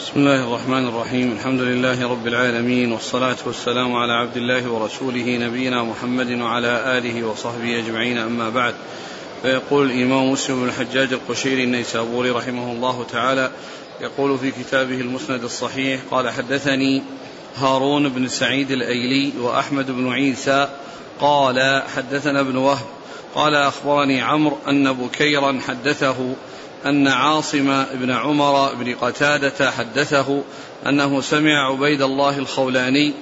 بسم الله الرحمن الرحيم. الحمد لله رب العالمين، والصلاة والسلام على عبد الله ورسوله نبينا محمد وعلى آله وصحبه أجمعين، أما بعد. فيقول الإمام مسلم بن الحجاج القشيري النيسابوري رحمه الله تعالى، يقول في كتابه المسند الصحيح: قال حدثني هارون بن سعيد الأيلي وأحمد بن عيسى قال حدثنا ابن وهب قال أخبرني عمرو أن بكيرا حدثه أن عاصم بن عمر بن قتادة حدثه أنه سمع عبيد الله الخولاني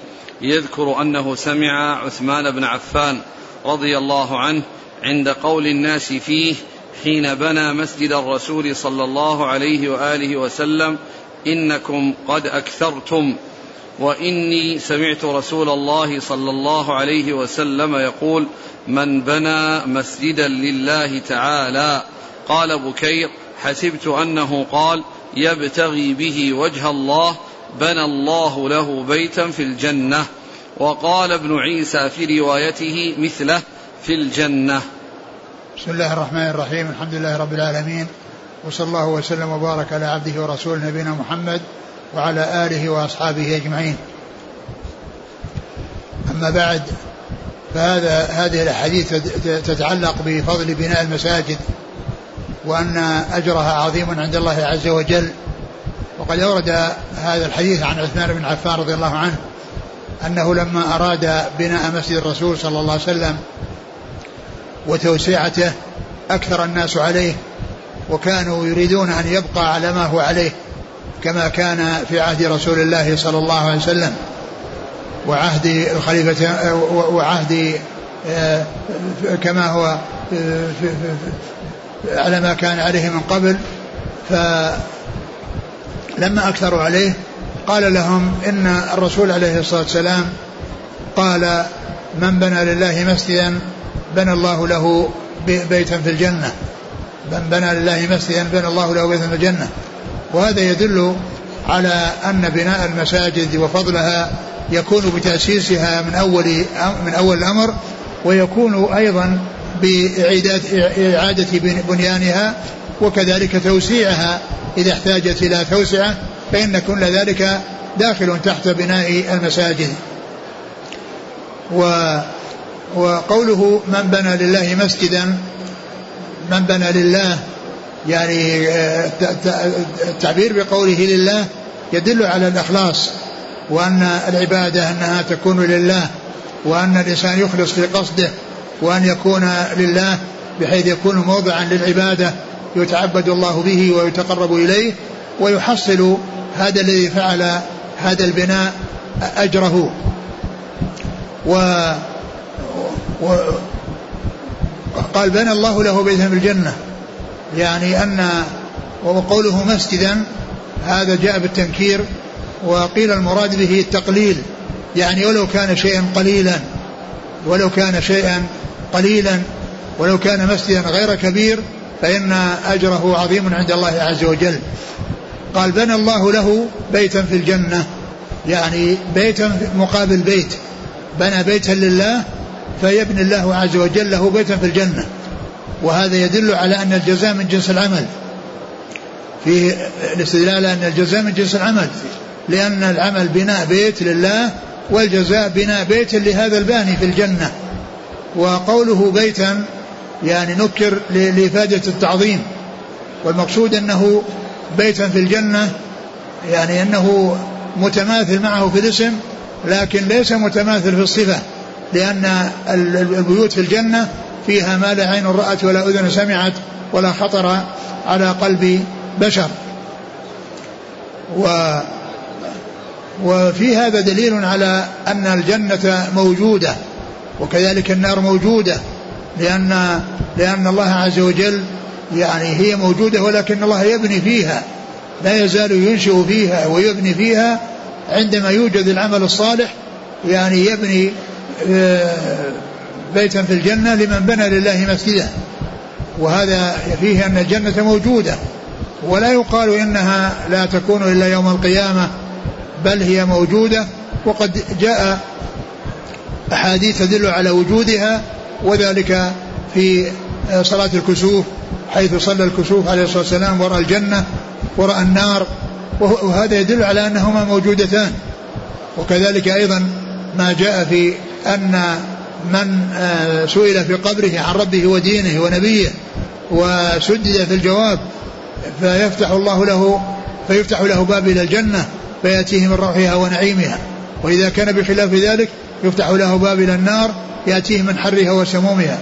يذكر أنه سمع عثمان بن عفان رضي الله عنه عند قول الناس فيه حين بنى مسجد الرسول صلى الله عليه وآله وسلم: إنكم قد أكثرتم. وإني سمعت رسول الله صلى الله عليه وسلم يقول: من بنى مسجدا لله تعالى. قال بكير: حسبت أنه قال: يبتغي به وجه الله، بنى الله له بيتا في الجنة. وقال ابن عيسى في روايته مثله: في الجنة. بسم الله الرحمن الرحيم. الحمد لله رب العالمين، وصلى الله وسلم وبارك على عبده ورسوله نبينا محمد وعلى آله وأصحابه أجمعين. أما بعد، فهذه الأحاديث تتعلق بفضل بناء المساجد، وأن أجرها عظيم عند الله عز وجل. وقد أورد هذا الحديث عن عثمان بن عفان رضي الله عنه أنه لما أراد بناء مسجد الرسول صلى الله عليه وسلم وتوسعته أكثر الناس عليه، وكانوا يريدون أن يبقى على ما هو عليه كما كان في عهد رسول الله صلى الله عليه وسلم وعهد الخليفة وعهد كما هو على ما كان عليه من قبل. فلما أكثروا عليه قال لهم: إن الرسول عليه الصلاة والسلام قال: من بنى لله مسجدا بنى الله له بيتا في الجنة، من بنى لله مسجدا بنى الله له بيتا في الجنة. وهذا يدل على أن بناء المساجد وفضلها يكون بتأسيسها من أول الأمر، ويكون أيضا بإعادة بنيانها، وكذلك توسيعها إذا احتاجت إلى توسعة، فإن كل ذلك داخل تحت بناء المساجد. وقوله: من بنى لله مسجدا، من بنى لله، يعني التعبير بقوله لله يدل على الإخلاص، وأن العبادة أنها تكون لله، وأن الإنسان يخلص في قصده، وأن يكون لله بحيث يكون موضعا للعبادة يتعبد الله به ويتقرب إليه، ويحصل هذا الذي فعل هذا البناء أجره. وقال: بنى الله له بيتا في الجنة، يعني أن وقوله مسجدا هذا جاء بالتنكير، وقيل المراد به التقليل، يعني ولو كان شيئا قليلا ولو كان مسجدا غير كبير فإن أجره عظيم عند الله عز وجل. قال: بنى الله له بيتا في الجنة، يعني بيتا مقابل بيت، بنى بيتا لله فيبني الله عز وجل له بيتا في الجنة. وهذا يدل على أن الجزاء من جنس العمل، فيه الاستدلال أن الجزاء من جنس العمل، لأن العمل بناء بيت لله، والجزاء بناء بيت لهذا الباني في الجنة. وقوله بيتا يعني نكر لإفادة التعظيم، والمقصود أنه بيتا في الجنة، يعني أنه متماثل معه في الاسم لكن ليس متماثل في الصفة، لأن البيوت في الجنة فيها ما لا عين رأت ولا أذن سمعت ولا خطر على قلب بشر. وفي هذا دليل على أن الجنة موجودة، وكذلك النار موجودة، لأن الله عز وجل يعني هي موجودة، ولكن الله يبني فيها، لا يزال ينشئ فيها ويبني فيها عندما يوجد العمل الصالح، يعني يبني بيتا في الجنة لمن بنى لله مسجدا. وهذا فيه أن الجنة موجودة، ولا يقال إنها لا تكون إلا يوم القيامة، بل هي موجودة، وقد جاء أحاديث تدل على وجودها، وذلك في صلاة الكسوف، حيث صلى الكسوف عليه الصلاة والسلام وراء الجنة وراء النار، وهذا يدل على أنهما موجودتان. وكذلك أيضا ما جاء في أن من سئل في قبره عن ربه ودينه ونبيه وسدد في الجواب فيفتح الله له فيفتح له باب إلى الجنة فيأتيه من روحها ونعيمها, وإذا كان بخلاف ذلك يفتح له باب إلى النار يأتيه من حرها وسمومها.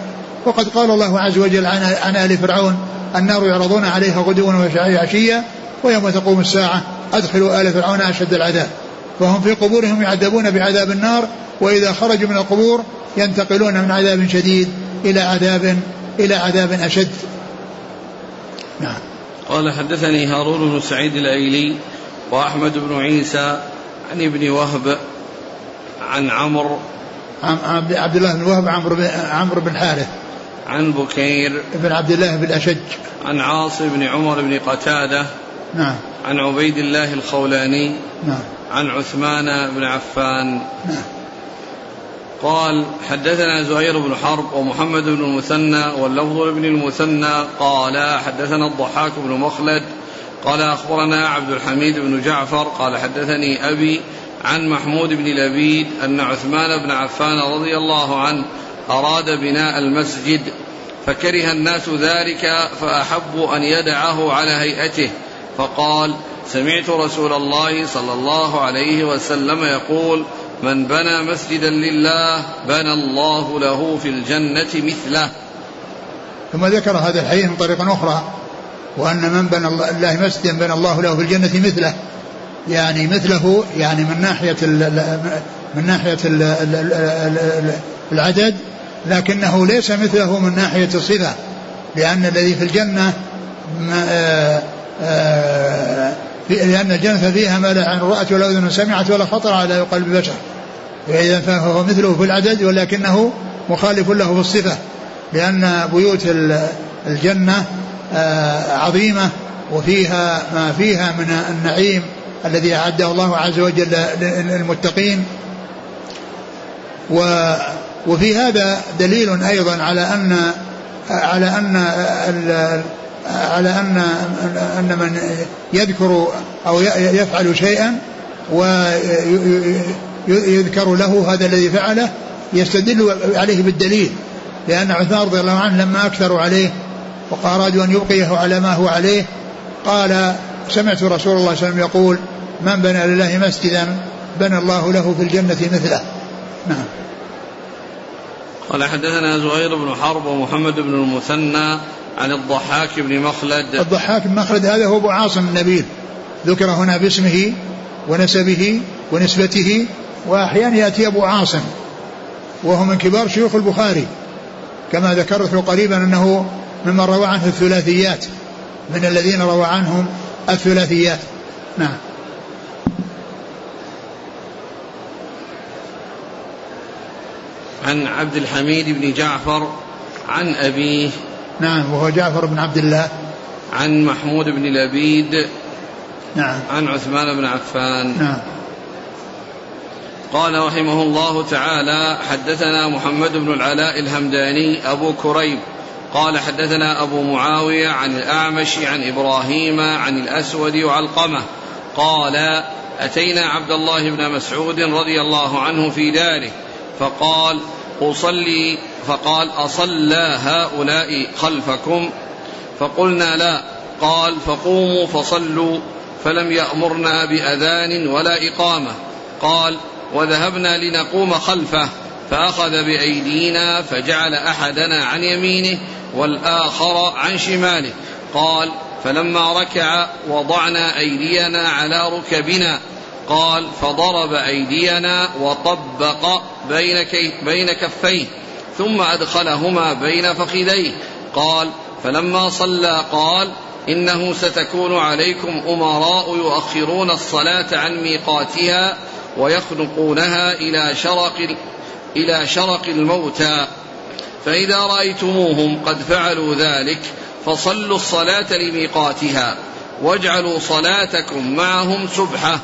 وقد قال الله عز وجل عن آل فرعون النار يعرضون عليها غدوا وعشيا ويوم تقوم الساعة أدخلوا آل فرعون أشد العذاب. فهم في قبورهم يعذبون بعذاب النار, وإذا خرجوا من القبور ينتقلون من عذاب شديد إلى عذاب أشد. نعم. قال حدثني هارون بن سعيد الأيلي وأحمد بن عيسى عن ابن وهب عن عمرو عبد الله بن وهب عمرو بن حارث عن بكير بن عبد الله بن أشج عن عاصم بن عمر بن قتادة. نعم. عن عبيد الله الخولاني. نعم. عن عثمان بن عفان. نعم. قال حدثنا زهير بن حرب ومحمد بن المثنى واللفظ بن المثنى قال حدثنا الضحاك بن مخلد قال أخبرنا عبد الحميد بن جعفر قال حدثني أبي عن محمود بن لبيد أن عثمان بن عفان رضي الله عنه أراد بناء المسجد فكره الناس ذلك فأحبوا أن يدعه على هيئته فقال سمعت رسول الله صلى الله عليه وسلم يقول من بنى مسجدا لله بنى الله له في الجنة مثله. ثم ذكر هذا الحديث من طريق أخرى وأن من بنى الله مسجدا بنى الله له في الجنة مثله, يعني مثله يعني من ناحية العدد, لكنه ليس مثله من ناحية الصفة, لأن الذي في الجنة لأن الجنة فيها ما لا عين رأت ولا أذن سمعت ولا خطر على قلب بشر, فإذا فهو مثله في العدد ولكنه مخالف له في الصفة, لأن بيوت الجنة عظيمة وفيها ما فيها من النعيم الذي أعده الله عز وجل للمتقين. وفي هذا دليل أيضا على أن من يذكر أو يفعل شيئا ويذكر له هذا الذي فعله يستدل عليه بالدليل, لأن عثمان رضي الله عنه لما أكثروا عليه وأرادوا أن يبقيه على ما هو عليه قال سمعت رسول الله صلى الله عليه وسلم يقول من بنى لله مسجدا بنى الله له في الجنة مثله. نعم. قال حدثنا زهير بن حرب ومحمد بن المثنى عن الضحاك بن مخلد. الضحاك بن مخلد هذا هو أبو عاصم النبيل, ذكر هنا باسمه ونسبه ونسبته, وأحيانا يأتي أبو عاصم وهو من كبار شيوخ البخاري كما ذكرت قريبا أنه مما روى عنه الثلاثيات, من الذين روى عنهم الثلاثيات. نعم. عن عبد الحميد بن جعفر عن أبيه. نعم. وهو جعفر بن عبد الله. عن محمود بن لبيد. نعم. عن عثمان بن عفان. نعم. قال رحمه الله تعالى حدثنا محمد بن العلاء الهمداني أبو كريب قال حدثنا أبو معاوية عن الأعمش عن إبراهيم عن الأسود وعلقمة قال أتينا عبد الله بن مسعود رضي الله عنه في داره فقال أصلي, فقال أصلى هؤلاء خلفكم؟ فقلنا لا. قال فقوموا فصلوا, فلم يأمرنا بأذان ولا إقامة. قال وذهبنا لنقوم خلفه فأخذ بأيدينا فجعل أحدنا عن يمينه والآخر عن شماله. قال فلما ركع وضعنا أيدينا على ركبنا. قال فضرب أيدينا وطبق بين كفيه ثم أدخلهما بين فخذيه. قال فلما صلى قال إنه ستكون عليكم أمراء يؤخرون الصلاة عن ميقاتها ويخنقونها إلى شرق الموتى, فإذا رأيتموهم قد فعلوا ذلك فصلوا الصلاة لميقاتها واجعلوا صلاتكم معهم سبحة,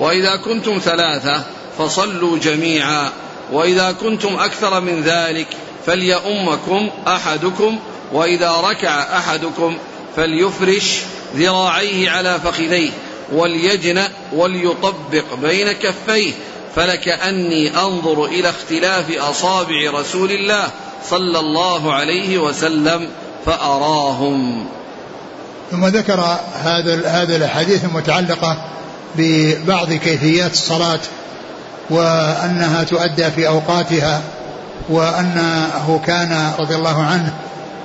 وإذا كنتم ثلاثة فصلوا جميعا, وإذا كنتم أكثر من ذلك فليؤمكم أحدكم, وإذا ركع أحدكم فليفرش ذراعيه على فخذيه وليجنأ وليطبق بين كفيه، فلكأني أنظر إلى اختلاف أصابع رسول الله صلى الله عليه وسلم فأراهم. ثم ذكر هذا الحديث المتعلقة ببعض كيفيات الصلاة، وأنها تؤدى في أوقاتها، وأنه كان رضي الله عنه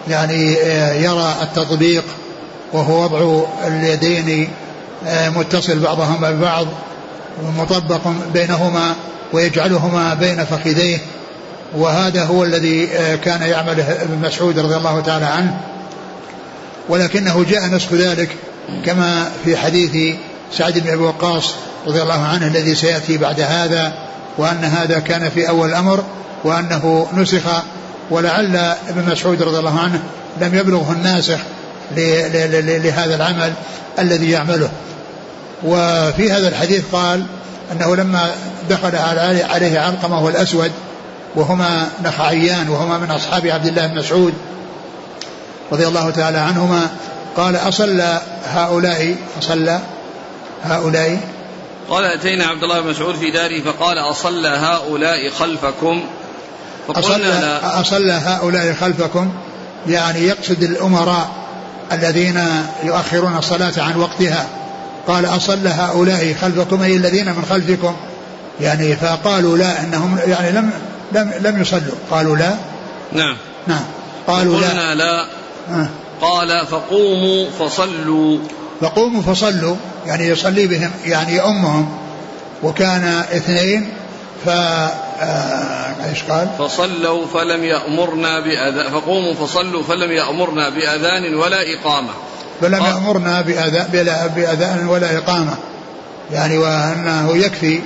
يعني يرى التطبيق، وهو وضع اليدين متصل بعضهما ببعض مطبق بينهما ويجعلهما بين فخذيه، وهذا هو الذي كان يعمله ابن مسعود رضي الله تعالى عنه، ولكنه جاء نسخ ذلك كما في حديث سعد بن أبي وقاص رضي الله عنه الذي سيأتي بعد هذا، وأن هذا كان في أول الأمر وأنه نسخ، ولعل ابن مسعود رضي الله عنه لم يبلغه الناسخ لهذا العمل الذي يعمله. وفي هذا الحديث قال أنه لما دخل عليه علقمة والأسود وهما نخعيان وهما من أصحاب عبد الله بن مسعود رضي الله تعالى عنهما، قال أصلى هؤلاء قال أتينا عبد الله بن مسعود في داره فقال أصلى هؤلاء خلفكم، أصلى هؤلاء خلفكم يعني يقصد الأمراء الذين يؤخرون الصلاة عن وقتها، قال أصلى هؤلاء خلفكم أي الذين من خلفكم يعني، فقالوا لا أنهم يعني لم يصلوا، قالوا لا نعم قالوا لا قال فقوموا فصلوا يعني يصلي بهم يعني يأمهم، وكان اثنين فصلوا فلم يأمرنا بأذان، فقوموا فصلوا فلم يأمرنا بأذان ولا إقامة، فلم يأمرنا بأذان ولا إقامة يعني، وأنه يكفي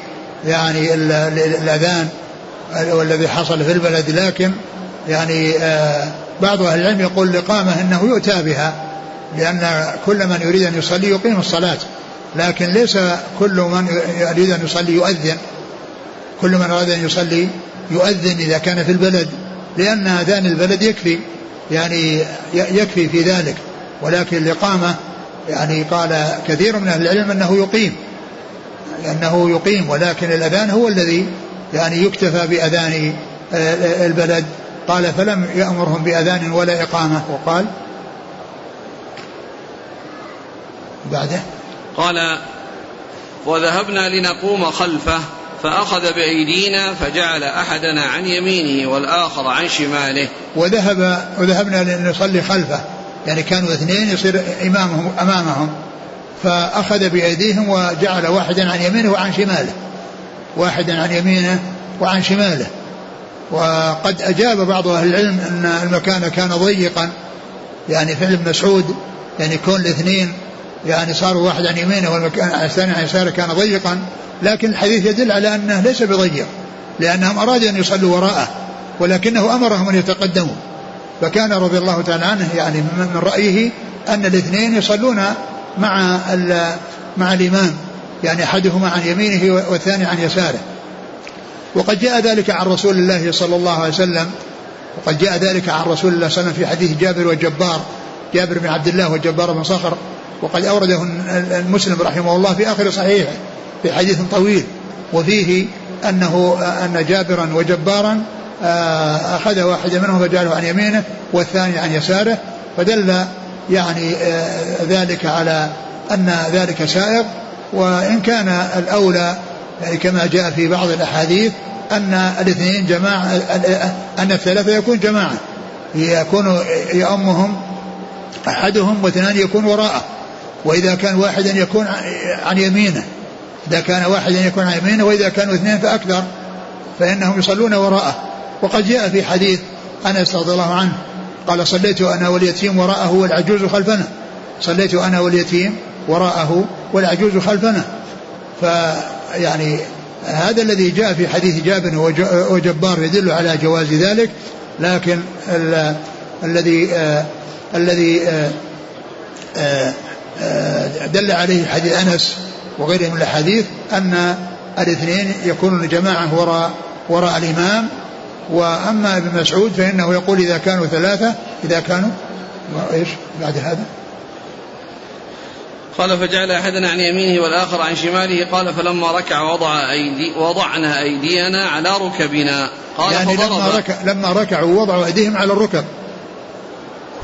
يعني الأذان والذي حصل في البلد، لكن يعني بعض أهل العلم يقول الإقامة أنه يؤتى بها، لأن كل من يريد أن يصلي يقيم الصلاة، لكن ليس كل من يريد أن يصلي يؤذن، كل من أراد أن يصلي يؤذن إذا كان في البلد، لأن أذان البلد يكفي يعني يكفي في ذلك، ولكن الإقامة يعني قال كثير من أهل العلم أنه يقيم، ولكن الأذان هو الذي يعني يكتفى بأذان البلد. قال فلم يأمرهم بأذان ولا إقامة، وقال بعده قال وذهبنا لنقوم خلفه فأخذ بأيدينا فجعل أحدنا عن يمينه والآخر عن شماله، وذهبنا لنصلي خلفه يعني كانوا اثنين يصير إمامهم أمامهم، فأخذ بأيديهم وجعل واحدا عن يمينه وعن شماله، وقد أجاب بعض أهل العلم أن المكان كان ضيقا يعني فعل ابن مسعود يعني كون الاثنين يعني صاروا واحد عن يمينه والثاني عن يساره كان ضيقا، لكن الحديث يدل على أنه ليس بضيق، لأنهم أرادوا أن يصلوا وراءه ولكنه أمرهم أن يتقدموا، فكان رضي الله تعالى عنه يعني من رأيه أن الاثنين يصلون مع الإمام يعني أحدهما عن يمينه والثاني عن يساره. وقد جاء ذلك عن رسول الله صلى الله عليه وسلم، في حديث جابر وجبار، جابر بن عبد الله وجبار بن صخر، وقد أورده المسلم رحمه الله في آخر صحيحه في حديث طويل، وفيه أن جابرا وجبارا أخذ واحد منهم فجعله عن يمينه والثاني عن يساره، فدل يعني ذلك على أن ذلك سائغ، وإن كان الأولى يعني كما جاء في بعض الأحاديث أن الاثنين جماعة، أن الثلاثة يكون جماعة، يكون يأمهم أحدهم واثنان يكون وراءه، وإذا كان واحدا يكون عن يمينه، وإذا كانوا اثنين فأكثر فإنهم يصلون وراءه. وقد جاء في حديث أنس رضي الله عنه قال صليت أنا واليتيم وراءه والعجوز خلفنا، فيعني هذا الذي جاء في حديث جابر وجبار يدل على جواز ذلك، لكن الذي دل عليه حديث أنس وغيره من الحديث أن الاثنين يكونون جماعة وراء الإمام. وأما ابن مسعود فإنه يقول إذا كانوا ثلاثة بعد هذا قال فجعل أحدنا عن يمينه والآخر عن شماله. قال فلما ركع وضعنا أيدينا على ركبنا. قال يعني لما ركعوا وضعوا أيديهم على الركب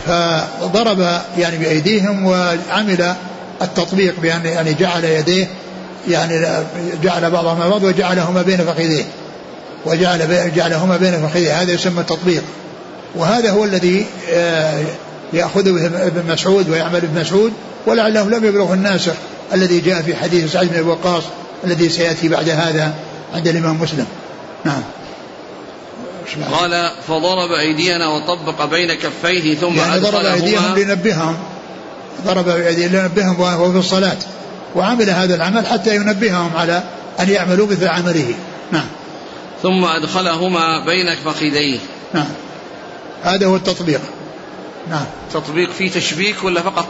فضرب يعني بأيديهم وعمل التطبيق بأن يعني جعل يديه يعني جعل بعضهما بعض وجعلهما بين فخذيه وجعلهما بين فخذيه. هذا يسمى التطبيق وهذا هو الذي يأخذ به ابن مسعود ويعمل ابن مسعود. ولعله لم يبلغ الناسخ الذي جاء في حديث سعد بن أبي وقاص الذي سيأتي بعد هذا عند الإمام مسلم. نعم. قال فضرب أيدينا وطبق بين كفيه ثم يعني ضرب أيديهم لينبههم وهو في الصلاة وعمل هذا العمل حتى ينبههم على أن يعملوا مثل عمله. نعم. ثم أدخلهما بين فخذيه. نعم. هذا هو التطبيق. نعم. تطبيق فيه تشبيك ولا فقط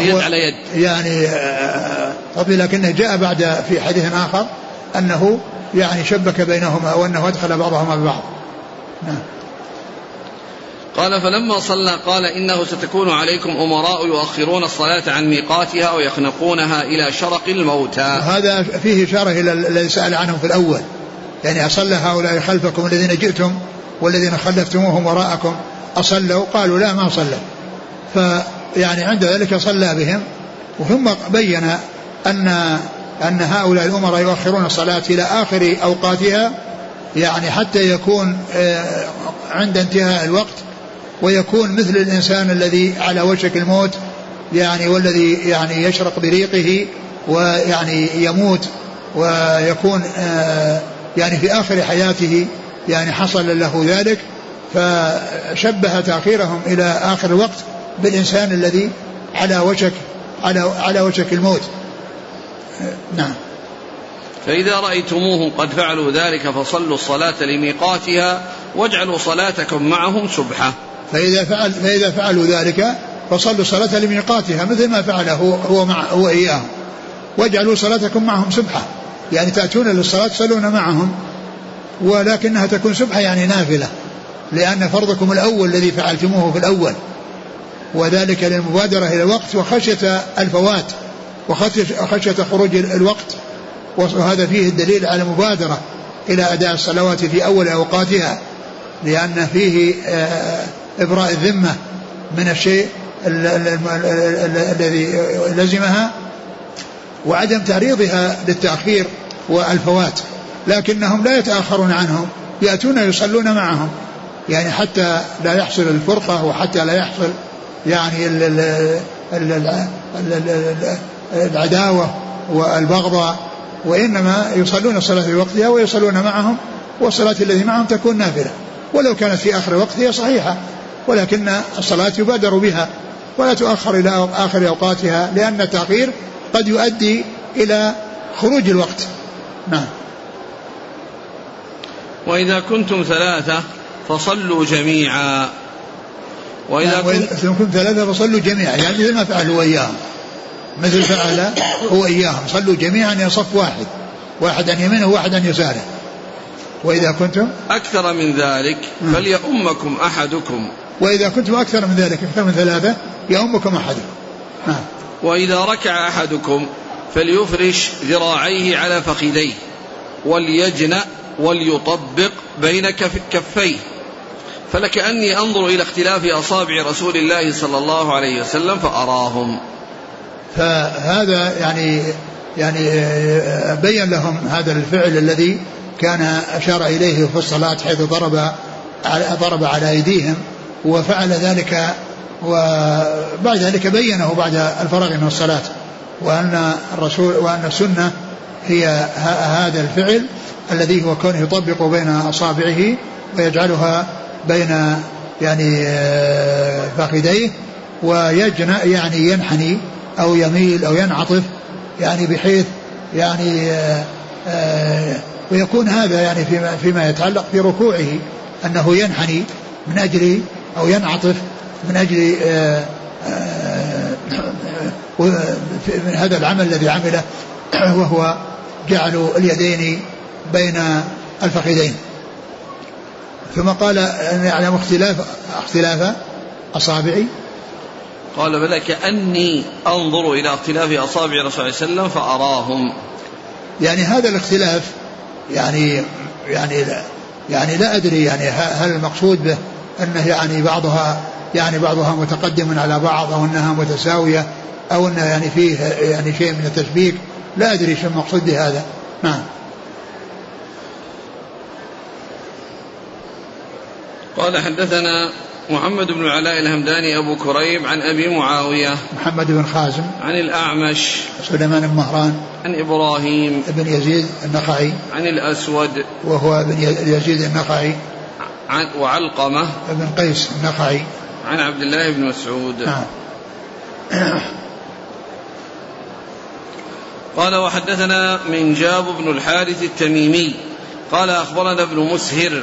يد على يد يعني طبيق، لكنه جاء بعد في حديث آخر أنه يعني شبك بينهما وأنه أدخل بعضهما ببعض. نعم. قال فلما صلى قال إنه ستكون عليكم أمراء يؤخرون الصلاة عن ميقاتها ويخنقونها إلى شرق الموتى. هذا فيه إشارة إلى الذي سأل عنهم في الأول، يعني أصلى هؤلاء خلفكم الذين جئتم والذين خلفتموهم وراءكم أصلوا؟ قالوا لا ما صلوا، فيعني عند ذلك صلى بهم. وثم بين أن هؤلاء الأمراء يؤخرون الصلاة إلى آخر أوقاتها، يعني حتى يكون عند انتهاء الوقت ويكون مثل الإنسان الذي على وشك الموت، يعني والذي يعني يشرق بريقه ويعني يموت ويكون يعني في آخر حياته يعني حصل له ذلك. فشبه تأخيرهم إلى آخر الوقت بالإنسان الذي على وشك الموت. نعم. فإذا رأيتموهم قد فعلوا ذلك فصلوا الصلاة لميقاتها واجعلوا صلاتكم معهم سبحة. فإذا فعلوا ذلك فصلوا الصلاة لميقاتها مثل ما فعله هو إياهم، واجعلوا صلاتكم معهم سبحة، يعني تأتون للصلاة تصلون معهم، ولكنها تكون سبحة يعني نافلة، لأن فرضكم الأول الذي فعلتموه في الأول، وذلك للمبادرة إلى الوقت وخشية الفوات وخشية خروج الوقت. وهذا فيه الدليل على المبادرة إلى أداء الصلوات في أول أوقاتها، لأن فيه إبراء الذمة من الشيء الذي لزمها وعدم تعريضها للتأخير والفوات. لكنهم لا يتأخرون عنهم، يأتون يصلون معهم، يعني حتى لا يحصل الفرقة وحتى لا يحصل يعني العداوة والبغضة، وإنما يصلون الصلاة في وقتها ويصلون معهم، والصلاة الذي معهم تكون نافلة ولو كانت في آخر وقتها صحيحة، ولكن الصلاة يبادر بها ولا تؤخر إلى آخر أوقاتها، لأن التأخير قد يؤدي إلى خروج الوقت. نعم. وإذا كنتم ثلاثة فصلوا جميعا. وإذا كنتم ثلاثة فصلوا جميعا، يعني مثل ما فعل هو إياهم، مثل فعل هو إياهم، صلوا جميعا يصف واحد عن يمينه وواحد عن يساره. وإذا كنتم أكثر من ذلك فليؤمكم أحدكم. وإذا كنتم أكثر من ذلك، أكثر من ثلاثة، يؤمكم أحدكم. وإذا ركع أحدكم فليفرش ذراعيه على فخذيه وليجنأ وليطبق بين كفيه، فلكأني أنظر إلى اختلاف أصابع رسول الله صلى الله عليه وسلم فأراهم. فهذا يعني بين لهم هذا الفعل الذي كان أشار إليه في الصلاة، حيث ضرب على أيديهم وفعل ذلك، وبعد ذلك بينه بعد الفراغ من الصلاة، وأن السنة هي هذا الفعل الذي هو كونه يطبق بين أصابعه ويجعلها بين يعني فخذيه، ويجنأ يعني ينحني أو يميل أو ينعطف، يعني بحيث يعني ويكون هذا يعني فيما يتعلق في ركوعه، أنه ينحني من أجل أو ينعطف من أجل من هذا العمل الذي عمله، وهو جعل اليدين بين الفخذين. ثم قال أن يعلم اختلاف أصابعي. قال بل كأني أنظر إلى اختلاف أصابع رسول الله صلى الله عليه وسلم فأراهم. يعني هذا الاختلاف يعني لا أدري يعني هل المقصود به أنه يعني بعضها متقدم على بعض أو أنها متساوية أو أنه يعني فيه يعني شيء من التشبيك، لا أدري شو المقصود بهذا. نعم. قال حدثنا محمد بن العلاء الهمداني أبو كريب عن أبي معاوية محمد بن خازم عن الأعمش سليمان بن مهران عن إبراهيم بن يزيد النخعي عن الأسود وهو بن يزيد النخعي وعلقمة بن قيس النخعي عن عبد الله بن مسعود. قال وحدثنا من جاب بن الحارث التميمي قال أخبرنا ابن مسهر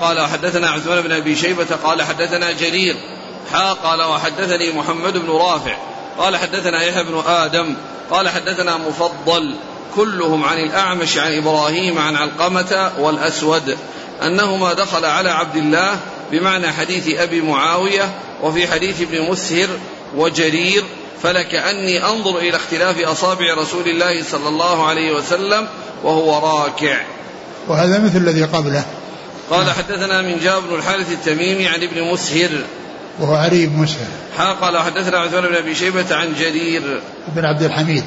قال حدثنا عثمان بن أبي شيبة قال حدثنا جرير قال وحدثني محمد بن رافع قال حدثنا يحيى بن آدم قال حدثنا مفضل كلهم عن الأعمش عن إبراهيم عن علقمة والأسود أنهما دخل على عبد الله بمعنى حديث أبي معاوية وفي حديث ابن مسهر وجرير فلكأني أنظر إلى اختلاف أصابع رسول الله صلى الله عليه وسلم وهو راكع. وهذا مثل الذي قبله. قال حدثنا من جابر الحارث التميمي عن ابن مسهر وهو علي بن مسهر قال حدثنا عثمان بن أبي شيبة عن جرير بن عبد الحميد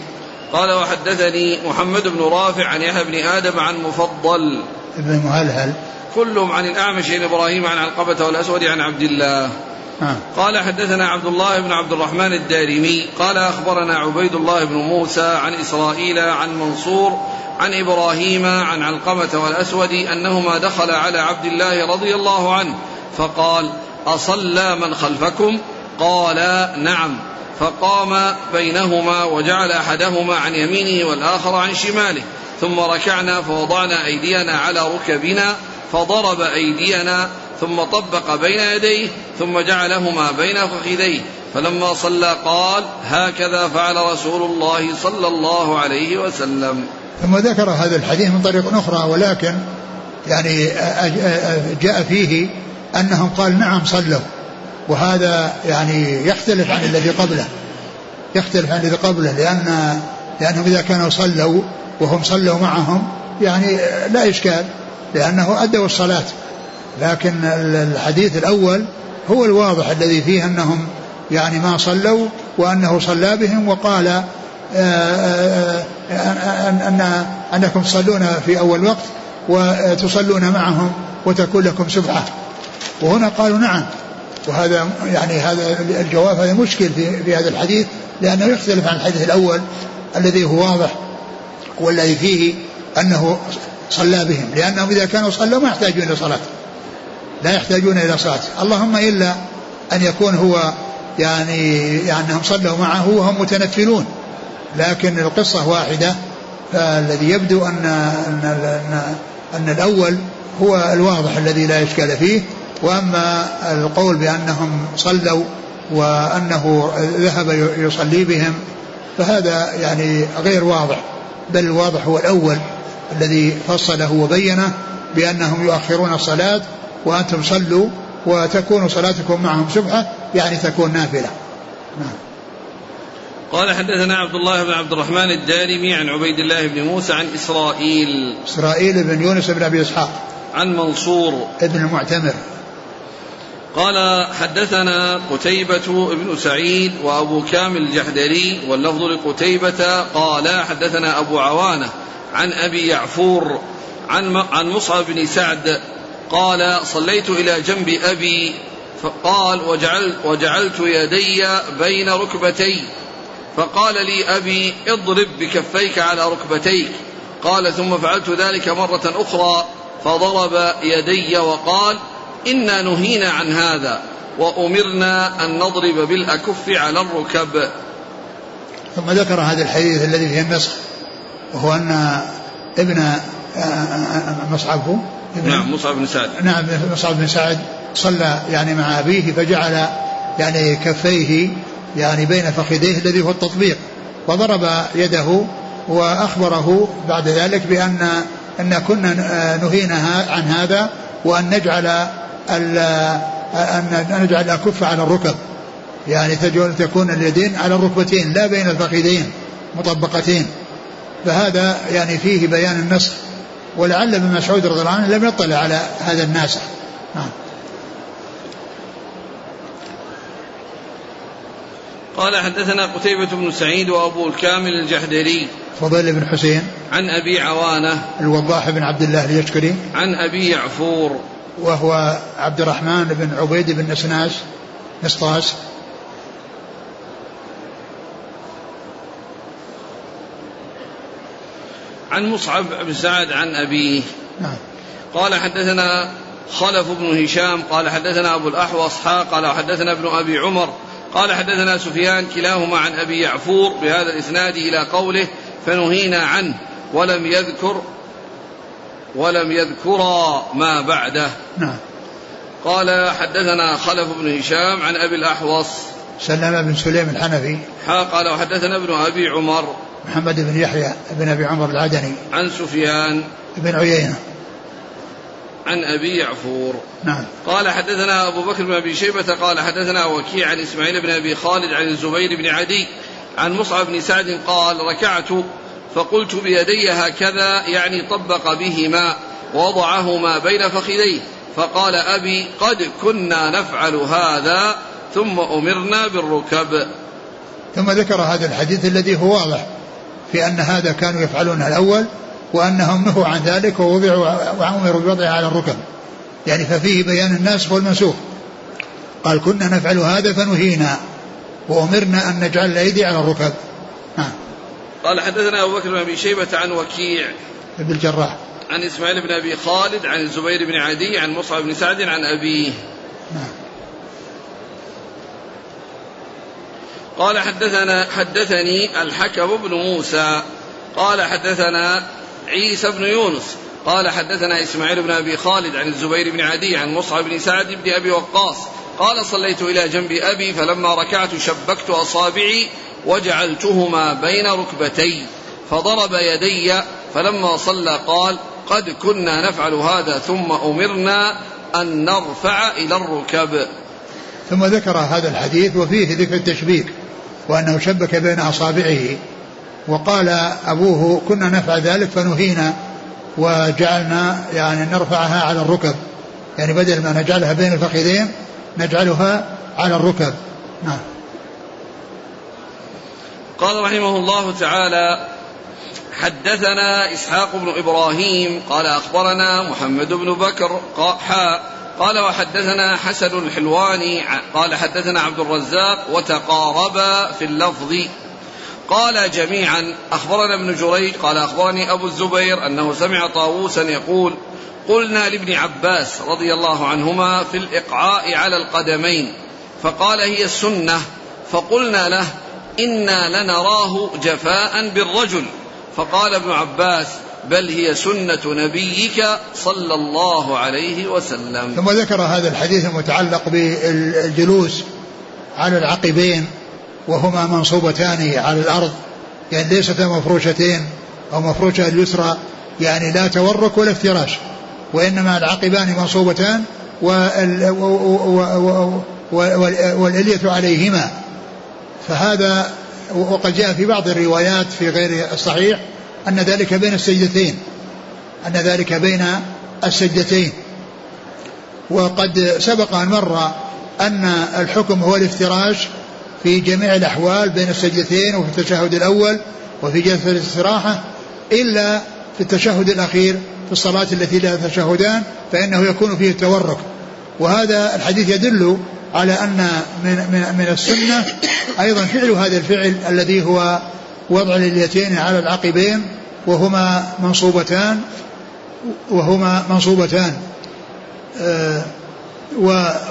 قال وحدثني محمد بن رافع عن يحيى بن آدم عن مفضل ابن مهلهل كلهم عن الأعمش عن إبراهيم عن علقمة والأسود عن عبد الله. قال حدثنا عبد الله بن عبد الرحمن الدارمي قال أخبرنا عبيد الله بن موسى عن إسرائيل عن منصور عن إبراهيم عن علقمة والأسود أنهما دخل على عبد الله رضي الله عنه فقال أصلى من خلفكم؟ قال نعم. فقام بينهما وجعل أحدهما عن يمينه والآخر عن شماله ثم ركعنا فوضعنا أيدينا على ركبنا فضرب أيدينا ثم طبق بين يديه ثم جعلهما بين فخذيه فلما صلى قال هكذا فعل رسول الله صلى الله عليه وسلم. ثم ذكر هذا الحديث من طريق أخرى ولكن يعني جاء فيه أنهم قال نعم صلوا، وهذا يعني يختلف عن الذي قبله لأنهم إذا كانوا صلوا وهم صلوا معهم يعني لا إشكال لأنه أدوا الصلاة، لكن الحديث الأول هو الواضح الذي فيه أنهم يعني ما صلوا وأنه صلى بهم وقال أنكم تصلون في أول وقت وتصلون معهم وتكون لكم سبحة، وهنا قالوا نعم. وهذا يعني هذا الجواب هذا مشكل في هذا الحديث لأنه يختلف عن الحديث الأول الذي هو واضح والذي فيه أنه صلى بهم، لأنهم إذا كانوا صلوا ما يحتاجون إلى صلاة اللهم إلا أن يكون هو يعني أنهم صلوا معه وهم متنفلون، لكن القصة واحدة فالذي يبدو أن الأول هو الواضح الذي لا إشكال فيه، وأما القول بأنهم صلوا وأنه ذهب يصلي بهم فهذا يعني غير واضح، بل الواضح هو الأول الذي فصله وبينه بأنهم يؤخرون الصلاة وأنتم صلوا وتكون صلاتكم معهم سبحة يعني تكون نافلة. قال حدثنا عبد الله بن عبد الرحمن الدارمي عن عبيد الله بن موسى عن إسرائيل بن يونس بن أبي إسحاق عن منصور ابن المعتمر قال حدثنا قتيبة بن سعيد وأبو كامل الجحدري واللفظ لقتيبة قال حدثنا أبو عوانة عن أبي يعفور عن مصعب بن سعد قال صليت إلى جنب أبي فقال وجعلت يدي بين ركبتي فقال لي أبي اضرب بكفيك على ركبتيك قال ثم فعلت ذلك مرة أخرى فضرب يدي وقال إنا نهينا عن هذا وأمرنا أن نضرب بالأكف على الركب. ثم ذكر هذا الحديث الذي فيه النسخ وهو أن ابن مصعبه مصعب بن سعد صلى يعني مع أبيه فجعل يعني كفيه يعني بين فخذيه الذي هو التطبيق وضرب يده وأخبره بعد ذلك بأن كنا نهينا عن هذا وأن نجعل الأكف على الركب يعني تكون اليدين على الركبتين لا بين الفخذين مطبقتين. فهذا يعني فيه بيان النسخ، ولعل ابن مسعود رضي الله عنه لم يطلع على هذا الناسخ. قال حدثنا قتيبة بن سعيد وأبو الكامل الجحدري فضيل بن حسين عن أبي عوانة الوضاح بن عبد الله اليشكري عن أبي يعفور وهو عبد الرحمن بن عبيد بن نسطاس عن مصعب بن سعد عن أبيه. قال حدثنا خلف بن هشام قال حدثنا أبو الأحوص قال حدثنا ابن أبي عمر قال حدثنا سفيان كلاهما عن أبي يعفور بهذا الإسناد إلى قوله فنهينا عنه ولم يذكرا ما بعده. قال حدثنا خلف بن هشام عن أبي الأحوص سلمة بن سليم الحنفي قال وحدثنا ابن أبي عمر محمد بن يحيى بن أبي عمر العدني عن سفيان بن عيينة عن أبي يعفور. قال حدثنا أبو بكر بن أبي شيبة قال حدثنا وكيع عن إسماعيل بن أبي خالد عن الزبير بن عدي عن مصعب بن سعد قال ركعت فقلت بيدي هكذا يعني طبق بهما وضعهما بين فخذيه فقال أبي قد كنا نفعل هذا ثم أمرنا بالركب. ثم ذكر هذا الحديث الذي هو واضح في أن هذا كانوا يفعلون الأول وأنهم نهوا عن ذلك وعمروا بوضعها على الركب، يعني ففيه بيان الناسخ والمنسوخ. قال كنا نفعل هذا فنهينا وأمرنا أن نجعل الأيدي على الركب. قال حدثنا أبو بكر بن أبي شيبة عن وكيع بن الجراح عن إسماعيل بن أبي خالد عن الزبير بن عدي عن مصعب بن سعد عن أبيه. قال حدثني الحكم بن موسى قال حدثنا عيسى بن يونس قال حدثنا إسماعيل بن أبي خالد عن الزبير بن عدي عن مصعب بن سعد بن أبي وقاص قال صليت إلى جنب أبي فلما ركعت شبكت أصابعي وجعلتهما بين ركبتي فضرب يدي فلما صلى قال قد كنا نفعل هذا ثم أمرنا أن نرفع إلى الركب. ثم ذكر هذا الحديث وفيه ذكر التشبيك وأنه شبك بين أصابعه، وقال أبوه كنا نفعل ذلك فنهينا وجعلنا يعني نرفعها على الركب، يعني بدل ما نجعلها بين الفخذين نجعلها على الركب. قال رحمه الله تعالى حدثنا إسحاق بن إبراهيم قال أخبرنا محمد بن بكر قال وحدثنا حسن الحلواني قال حدثنا عبد الرزاق وتقاربا في اللفظ. قال جميعا أخبرنا ابن جريج قال أخبرني أبو الزبير أنه سمع طاووسا يقول قلنا لابن عباس رضي الله عنهما في الإقعاء على القدمين فقال هي السنة، فقلنا له إنا لنراه جفاء بالرجل، فقال ابن عباس بل هي سنة نبيك صلى الله عليه وسلم. ثم ذكر هذا الحديث المتعلق بالجلوس على العقبين وهما منصوبتان على الأرض، يعني ليستا مفروشتين أو مفروشة اليسرى، يعني لا تورك ولا افتراش، وإنما العقبان منصوبتان والإلية عليهما. فهذا وقد جاء في بعض الروايات في غير الصحيح أن ذلك بين السجدتين. وقد سبق أن مر أن الحكم هو الافتراش في جميع الأحوال بين السجدتين وفي التشهد الأول وفي جلسة الاستراحة، إلا في التشهد الأخير في الصلاة التي لها تشهدان فإنه يكون فيه التورك. وهذا الحديث يدل على أن من السنة أيضا فعل هذا الفعل الذي هو وضع اليتين على العقبين وهما منصوبتان.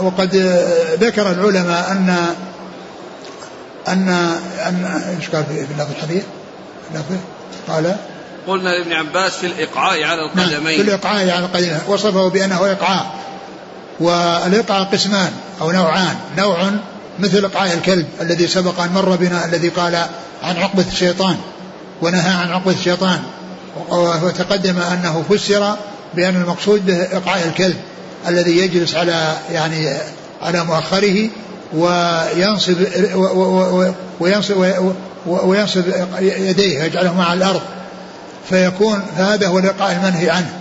وقد ذكر العلماء أن إيش قال في لفظ الحديث؟ قال قلنا لابن عباس في الإقعاء على القدمين، في الإقعاء على القدمين وصفه بأنه إقعاء. والإقعاء قسمان أو نوعان، نوع مثل إقعاء الكلب الذي سبق أن مر بنا الذي قال عن عقبة الشيطان ونهى عن عقبة الشيطان، وتقدم أنه فسر بأن المقصود به إقعاء الكلب الذي يجلس على مؤخره وينصب يديه يجعلهما على الأرض، فيكون هذا هو اللقاء المنهي عنه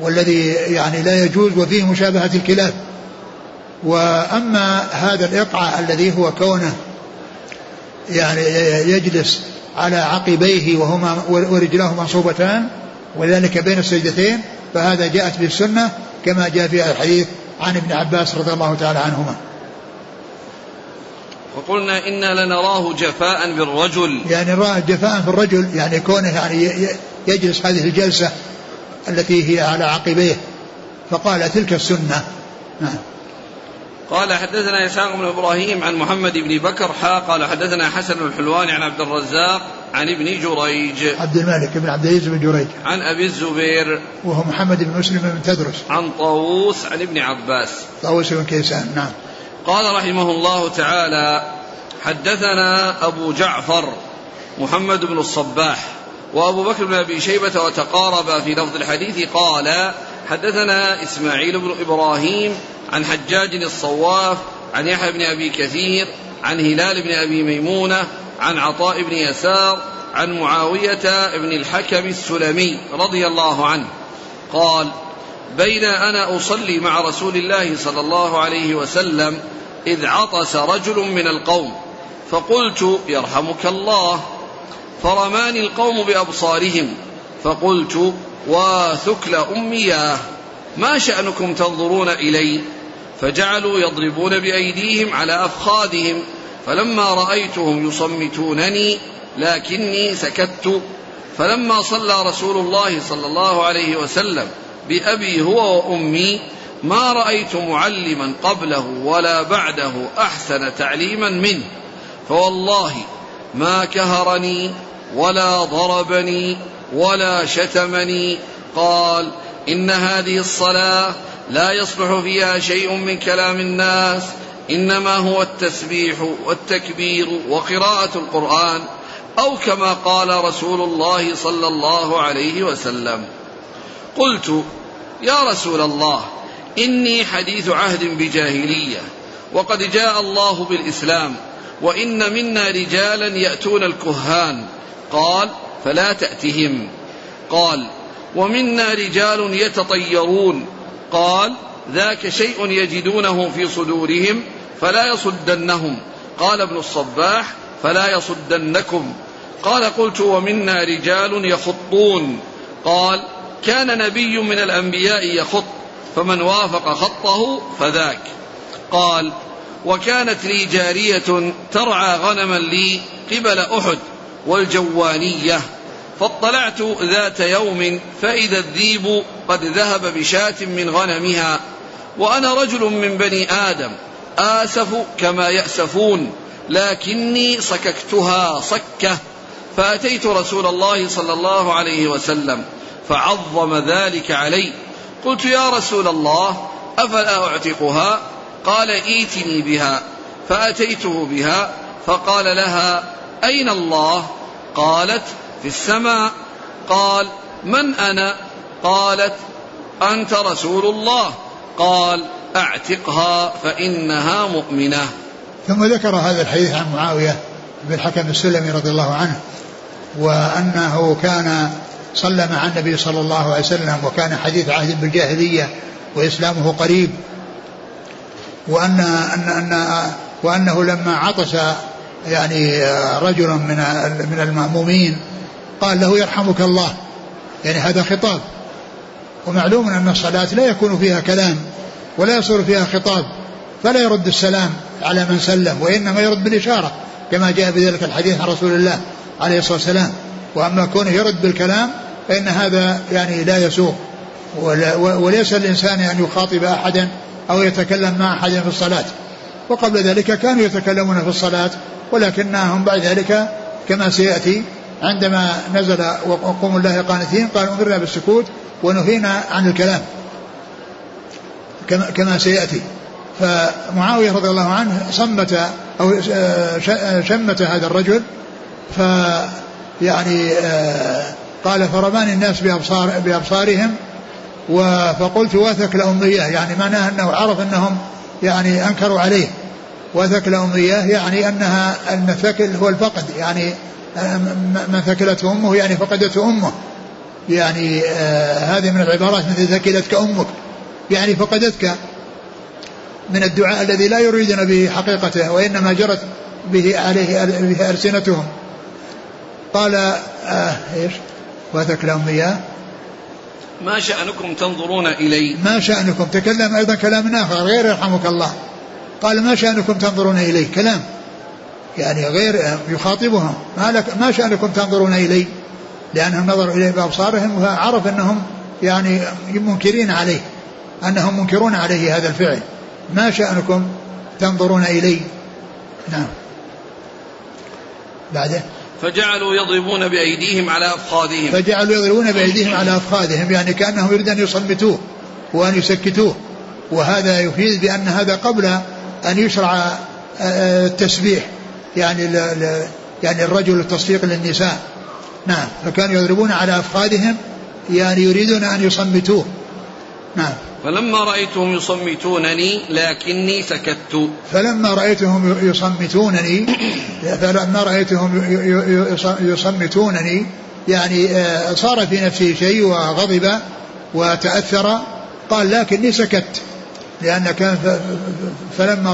والذي يعني لا يجوز وفيه مشابهة الكلاب. وأما هذا الإقعة الذي هو كونه يعني يجلس على عقبيه وهما ورجلاه منصوبتان وذلك بين السجدتين، فهذا جاءت بالسنة كما جاء في الحديث عن ابن عباس رضي الله تعالى عنهما. وقلنا إنا لنراه جفاء بالرجل، يعني رأى جفاء في الرجل، يعني كونه يعني يجلس هذه الجلسة التي هي على عقبيه، فقال تلك السنة. قال حدثنا إسحاق بن إبراهيم عن محمد بن بكر قال حدثنا حسن الحلواني عن عبد الرزاق عن ابن جريج عبد الملك بن عبد العزيز بن جريج عن أبي الزبير وهو محمد بن مسلم بن تدرس عن طاووس عن ابن عباس طاووس بن كيسان. نعم. قال رحمه الله تعالى حدثنا أبو جعفر محمد بن الصباح وأبو بكر بن أبي شيبة وتقارب في لفظ الحديث. قال حدثنا إسماعيل بن إبراهيم عن حجاج الصواف عن يحيى بن أبي كثير عن هلال بن أبي ميمونة عن عطاء بن يسار عن معاوية بن الحكم السلمي رضي الله عنه قال بين أنا أصلي مع رسول الله صلى الله عليه وسلم إذ عطس رجل من القوم فقلت يرحمك الله، فرماني القوم بأبصارهم فقلت وثكل أمياه ما شأنكم تنظرون إلي، فجعلوا يضربون بأيديهم على أفخاذهم، فلما رأيتهم يصمتونني لكني سكت. فلما صلى رسول الله صلى الله عليه وسلم بأبي هو وأمي ما رأيت معلما قبله ولا بعده أحسن تعليما منه، فوالله ما كهرني ولا ضربني ولا شتمني. قال إن هذه الصلاة لا يصلح فيها شيء من كلام الناس، إنما هو التسبيح والتكبير وقراءة القرآن، أو كما قال رسول الله صلى الله عليه وسلم. قلت يا رسول الله إني حديث عهد بجاهلية وقد جاء الله بالإسلام، وإن منا رجالا يأتون الكهان. قال فلا تأتهم. قال ومنا رجال يتطيرون. قال ذاك شيء يجدونه في صدورهم فلا يصدنهم. قال ابن الصباح فلا يصدنكم. قال قلت ومنا رجال يخطون. قال كان نبي من الأنبياء يخط فمن وافق خطه فذاك. قال وكانت لي جارية ترعى غنما لي قبل أحد والجوانية، فاطلعت ذات يوم فإذا الذيب قد ذهب بشاة من غنمها، وأنا رجل من بني آدم آسف كما يأسفون، لكني صككتها صكة، فأتيت رسول الله صلى الله عليه وسلم فعظم ذلك علي. قلت يا رسول الله أفلا أعتقها؟ قال إيتني بها. فأتيته بها فقال لها أين الله؟ قالت في السماء. قال من أنا؟ قالت أنت رسول الله. قال أعتقها فإنها مؤمنة. ثم ذكر هذا الحديث عن معاوية بن الحكم السلمي رضي الله عنه، وأنه كان صلى مع النبي صلى الله عليه وسلم وكان حديث عهد بالجاهلية وإسلامه قريب، وأنه لما عطس يعني رجل من المأمومين قال له يرحمك الله، يعني هذا خطاب، ومعلوم أن الصلاة لا يكون فيها كلام ولا يصير فيها خطاب، فلا يرد السلام على من سلم، وإنما يرد بالإشارة كما جاء بذلك الحديث عن رسول الله عليه الصلاة والسلام. وأما كونه يرد بالكلام فإن هذا يعني لا يسوق، وليس الإنسان أن يخاطب أحدا أو يتكلم مع أحدا في الصلاة. وقبل ذلك كانوا يتكلمون في الصلاة، ولكنهم بعد ذلك كما سيأتي عندما نزل وقوموا الله قانتين قالوا أمرنا بالسكوت ونهينا عن الكلام كما سيأتي. فمعاوية رضي الله عنه صمت أو شمت هذا الرجل، فيعني قال فرماني الناس بأبصارهم فقلت واثق لأمية، يعني معناه أنه عرف أنهم يعني أنكروا عليه، وثك لهم إياه يعني أنها المثكل هو الفقد, يعني من ثكلته أمه يعني فقدته أمه, يعني هذه من العبارات مثل ثكلتك أمك يعني فقدتك, من الدعاء الذي لا يريدنا به حقيقته وإنما جرت به عليه ألسنتهم. قال إيش وثك لهم إياه ما شأنكم تنظرون إلي, ما شأنكم تكلم أيضا كلام آخر غير يرحمك الله, قال ما شأنكم تنظرون إلي كلام يعني غير يخاطبهم, ما شأنكم تنظرون إلي, لأنهم نظروا إليه بأبصارهم وعرف أنهم يعني منكرين عليه, أنهم منكرون عليه هذا الفعل, ما شأنكم تنظرون إلي. نعم بعده فجعلوا يضربون بأيديهم على أفخاذهم, فجعلوا يضربون بأيديهم على أفخاذهم يعني كأنهم يريد أن يصمتوه وأن يسكتوه, وهذا يفيد بأن هذا قبل أن يشرع التسبيح يعني الرجل التصفيق للنساء. نعم فكانوا يضربون على أفخاذهم يعني يريدون أن يصمتوه. نعم فلما رأيتهم يصمتونني لكني سكت, فلما رأيتهم يصمتونني يعني صار في نفسه شيء وغضب وتأثر, قال لكني سكت, لأن كان فلما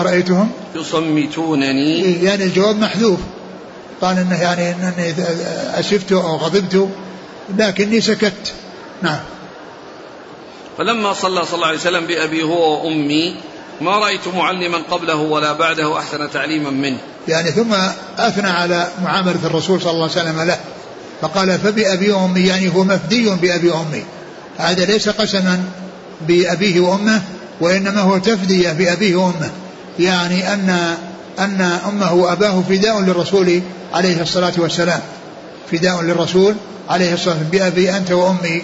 رأيتهم يصمتونني يعني الجواب محذوف, قال إنه يعني أنني أسفت أو غضبت لكني سكت. نعم فلما صلى الله عليه وسلم بأبي هو وأمي ما رأيت معلما قبله ولا بعده أحسن تعليما منه, يعني ثم أثنى على معاملة الرسول صلى الله عليه وسلم له فقال فبأبي وأمي, يعني هو مفدي بأبي وأمي, هذا ليس قسما بأبيه وأمه وإنما هو تفدية بأبيه وأمه, يعني أن أمه وأباه فداء للرسول عليه الصلاة والسلام, فداء للرسول عليه الصلاة والسلام بأبي أنت وأمي.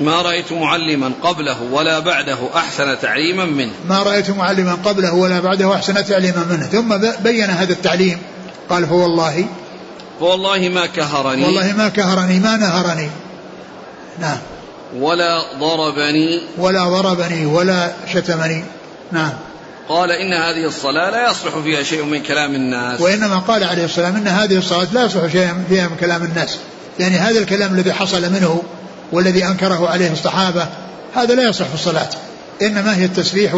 ما رأيت معلما قبله ولا بعده أحسن تعليما منه, ما رأيت معلما قبله ولا بعده أحسن تعليما منه, ثم بين هذا التعليم قال فوالله ما كهرني, والله ما كهرني ما نهرني, نعم ولا ضربني ولا شتمني. نعم قال إن هذه الصلاة لا يصلح فيها شيء من كلام الناس, وإنما قال عليه السلام إن هذه الصلاة لا يصلح شيء فيها من كلام الناس, يعني هذا الكلام الذي حصل منه والذي أنكره عليه الصحابة هذا لا يصلح في الصلاة, إنما هي التسبيح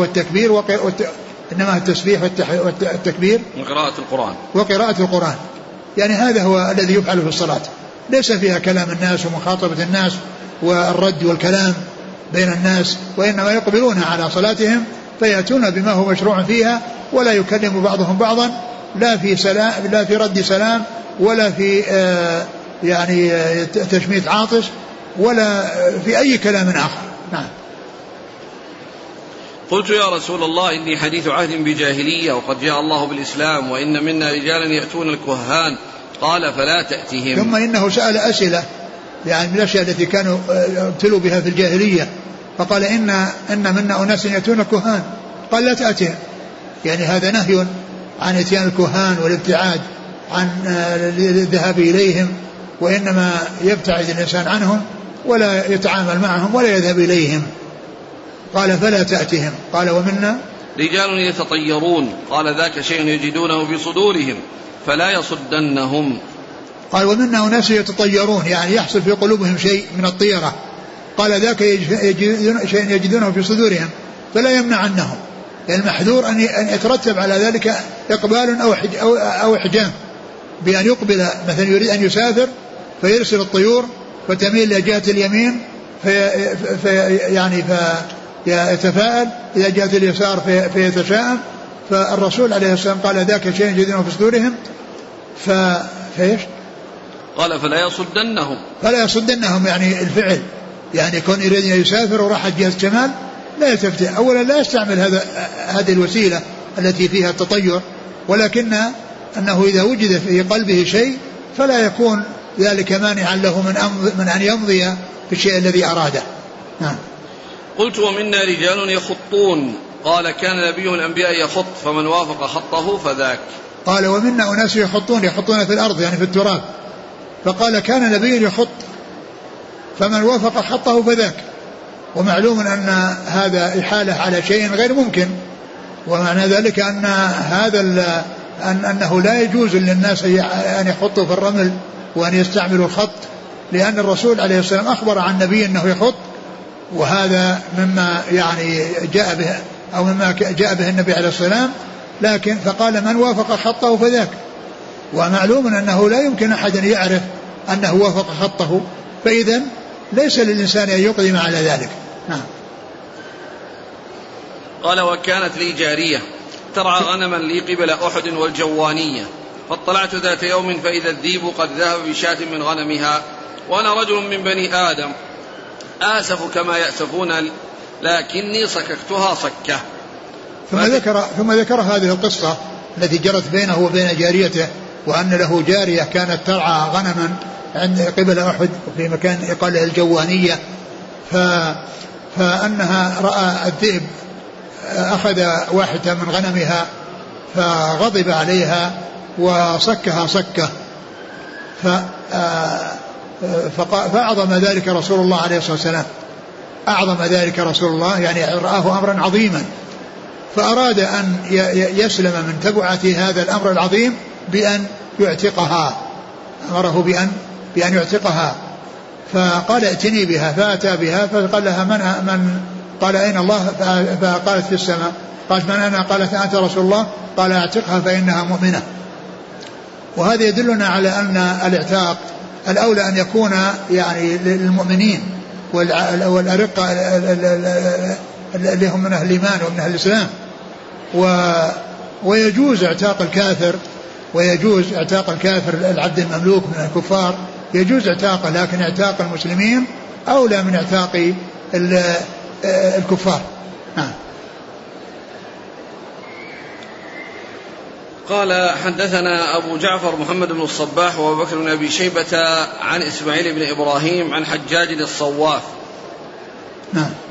والتكبير وقراءة القرآن يعني هذا هو الذي يفعل في الصلاة, ليس فيها كلام الناس ومخاطبة الناس والرد والكلام بين الناس, وإنما يقبلون على صلاتهم فيأتون بما هو مشروع فيها, ولا يكلم بعضهم بعضا لا في سلام لا في رد سلام ولا في يعني تشميت عاطش ولا في أي كلام آخر. نعم قلت يا رسول الله إني حديث عهد بجاهلية وقد جاء الله بالإسلام وإن منا رجالا يأتون الكهان, قال فلا تأتهم, ثم إنه سأل أسئلة يعني من الأشياء التي كانوا ابتلوا بها في الجاهلية, فقال إن منا أناس يأتون الكهان, قال لا تأتهم, يعني هذا نهي عن إتيان الكهان والابتعاد عن الذهاب إليهم, وإنما يبتعد الإنسان عنهم ولا يتعامل معهم ولا يذهب إليهم. قال فلا تأتهم, قال ومنا رجال يتطيرون, قال ذاك شيء يجدونه في صدورهم فلا يصدنهم, قال ومنا أناس يتطيرون يعني يحصل في قلوبهم شيء من الطيرة, قال ذاك شيء يجدونه في صدورهم فلا يمنع عنهم, المحذور أن يترتب على ذلك إقبال أو حجام, بأن يقبل مثلا يريد أن يسافر فيرسل الطيور فتميل لجهة اليمين فيتفاءل إلى جهة اليسار فيتشائم, فالرسول عليه السلام قال ذاك شيء يجدونه في صدورهم قال فلا يصدنهم يعني الفعل, يعني كون يريد أن يسافر وراح جهة الشمال لا يتفتح, أولا لا يستعمل هذه الوسيلة التي فيها التطير, ولكن أنه إذا وجد في قلبه شيء فلا يكون ذلك مانعا له من أن يمضي في الشيء الذي أراده. قلت ومنا رجال يخطون, قال كان نبي الأنبياء يخط فمن وافق خطه فذاك, قال ومنا أناس يخطون في الأرض يعني في التراب, فقال كان نبي يخط فمن وافق خطه فذاك, ومعلوم أن هذا إحالة على شيء غير ممكن, ومعنى ذلك أن هذا أنه لا يجوز للناس أن يخطوا في الرمل وأن يستعملوا الخط, لأن الرسول عليه الصلاة والسلام أخبر عن النبي أنه يخط, وهذا مما يعني جاء به أو مما جاء به النبي عليه الصلاة والسلام, لكن فقال من وافق خطه فذاك. ومعلوم أنه لا يمكن أحد أن يعرف أنه وافق خطه, فإذا ليس للإنسان أن يقدم على ذلك. نعم. قال وكانت لي جارية ترعى غنما لي قبل أحد والجوانية, فاطلعت ذات يوم فإذا الذيب قد ذهب بشاة من غنمها, وأنا رجل من بني آدم آسف كما يأسفون, لكني صككتها صكة. ثم ذكر هذه القصة التي جرت بينه وبين جاريته, وأن له جارية كانت ترعى غنما عند قبل أحد في مكان يقال الجوانية, فأنها رأى الذئب أخذ واحدة من غنمها فغضب عليها وصكها صكة, فأعظم ذلك رسول الله عليه الصلاة والسلام, أعظم ذلك رسول الله, يعني رآه أمرا عظيما, فأراد أن يسلم من تبعة هذا الأمر العظيم بأن يعتقها, أمره بأن يعتقها, فقال ائتني بها, فأتى بها, فقال لها من قال أين الله, فقالت في السماء, قالت من أنا, قالت أنت رسول الله, قال اعتقها فإنها مؤمنة. وهذا يدلنا على أن الاعتاق الأولى أن يكون يعني للمؤمنين والأرقة اللي هم من أهل الإيمان ومن أهل الإسلام, ويجوز اعتاق الكافر, ويجوز اعتاق الكافر العبد المملوك من الكفار, يجوز اعتاقه, لكن اعتاق المسلمين أولى من اعتاق الكفار. قال حدثنا أبو جعفر محمد بن الصباح وأبو بكر بن أبي شيبة عن إسماعيل بن إبراهيم عن حجاج الصواف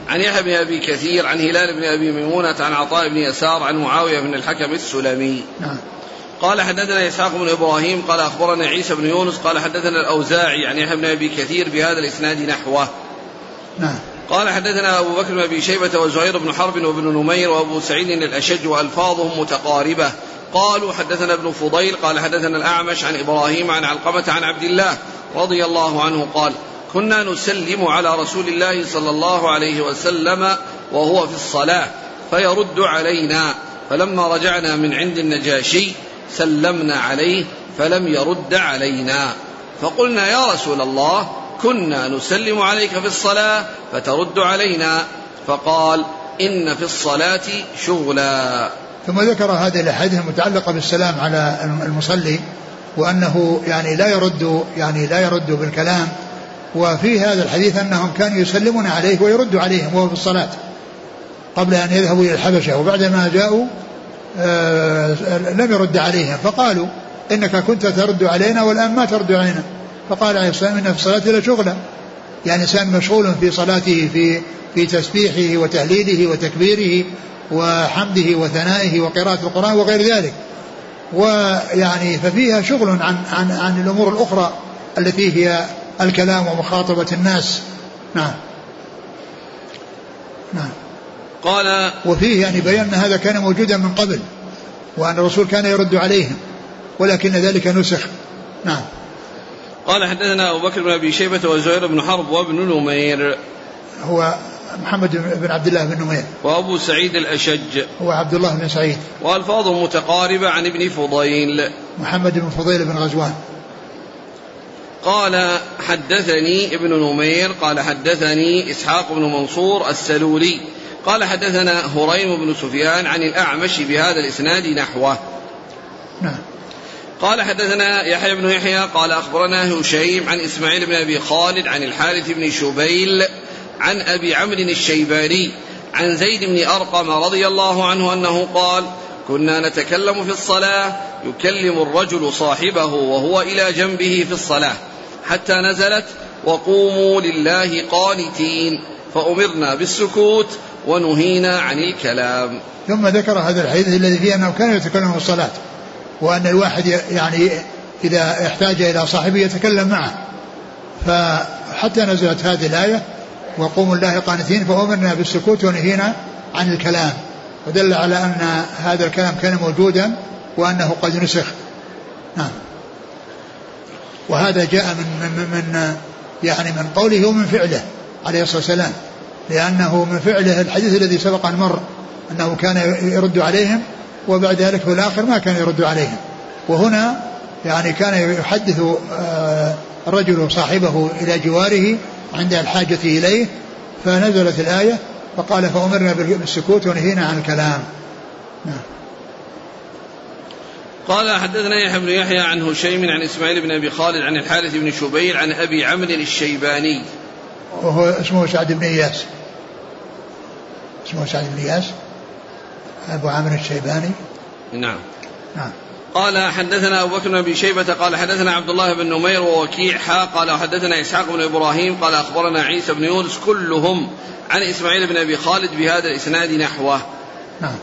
عن يحيى بن أبي كثير عن هلال بن أبي ميمونة عن عطاء بن يسار عن معاوية بن الحكم السلمي. قال حدثنا إسحاق بن إبراهيم قال أخبرنا عيسى بن يونس قال حدثنا الأوزاعي عن يحيى بن أبي كثير بهذا الإسناد نحوه. قال حدثنا أبو بكر بن أبي شيبة وزهير بن حرب وابن نمير وأبو سعيد الأشج وألفاظهم متقاربة. قالوا حدثنا ابن فضيل قال حدثنا الأعمش عن إبراهيم عن علقمة عن عبد الله رضي الله عنه قال كنا نسلم على رسول الله صلى الله عليه وسلم وهو في الصلاة فيرد علينا, فلما رجعنا من عند النجاشي سلمنا عليه فلم يرد علينا, فقلنا يا رسول الله كنا نسلم عليك في الصلاة فترد علينا, فقال إن في الصلاة شغلا. ثم ذكر هذه الأحاديث المتعلقة بالسلام على المصلي, وأنه يعني لا يرد بالكلام, وفي هذا الحديث أنهم كانوا يسلمون عليه ويرد عليهم وهو في الصلاة قبل أن يذهبوا إلى الحبشة, وبعدما جاءوا لم يرد عليهم, فقالوا إنك كنت ترد علينا والآن ما ترد علينا, فقال عليه السلام إن في الصلاة لشغلة, يعني إنسان مشغول في صلاته في تسبيحه وتهليله وتكبيره وحمده وثنائه وقراءة القرآن وغير ذلك, ويعني ففيها شغل عن الأمور الأخرى التي هي الكلام ومخاطبة الناس. نعم. قال وفيه يعني بيان هذا كان موجودا من قبل, وأن الرسول كان يرد عليهم ولكن ذلك نسخ. نعم. قال حدثنا أبو بكر بن أبي شيبة وزهير بن حرب وابن نمير هو محمد بن عبد الله بن نمير وأبو سعيد الأشج هو عبد الله بن سعيد, وألفاظه متقاربة عن ابن فضيل محمد بن فضيل بن غزوان. قال حدثني ابن نمير قال حدثني إسحاق بن منصور السلولي قال حدثنا هريم بن سفيان عن الأعمش بهذا الإسناد نحوه. نعم. قال حدثنا يحيى بن يحيى قال أخبرنا هشيم عن إسماعيل بن أبي خالد عن الحارث بن شبيل عن أبي عمرو الشيباني عن زيد بن أرقم رضي الله عنه أنه قال كنا نتكلم في الصلاة يكلم الرجل صاحبه وهو إلى جنبه في الصلاة حتى نزلت وقوموا لله قانتين, فأمرنا بالسكوت ونهينا عن الكلام. ثم ذكر هذا الحديث الذي فيه أنه كان يتكلم في الصلاة, وأن الواحد يعني إذا احتاج إلى صاحبه يتكلم معه, فحتى نزلت هذه الآية وقوموا لله قانتين فأمرنا بالسكوت ونهينا عن الكلام, ودل على أن هذا الكلام كان موجودا وأنه قد نسخ. نعم. وهذا جاء من يعني من قوله ومن فعله عليه الصلاة والسلام, لأنه من فعله الحديث الذي سبق أن مر أنه كان يرد عليهم, وبعد ذلك في الآخر ما كان يرد عليهم. وهنا يعني كان يحدث رجل صاحبه إلى جواره عند الحاجة إليه, فنزلت الآية فقال فأمرنا بالسكوت ونهينا عن الكلام. نعم. قال حدثنا يحيى بن يحيى عن هشيم عن إسماعيل بن أبي خالد عن الحارث بن شبيل عن أبي عمرو الشيباني, وهو اسمه سعد بن إياس, اسمه سعد بن إياس أبو عمرو الشيباني. نعم. نعم. قال حدثنا أبو بكر بن أبي شيبة قال حدثنا عبد الله بن نمير ووكيع قال حدثنا إسحاق بن إبراهيم قال أخبرنا عيسى بن يونس كلهم عن إسماعيل بن أبي خالد بهذا الإسناد نحوه. نعم.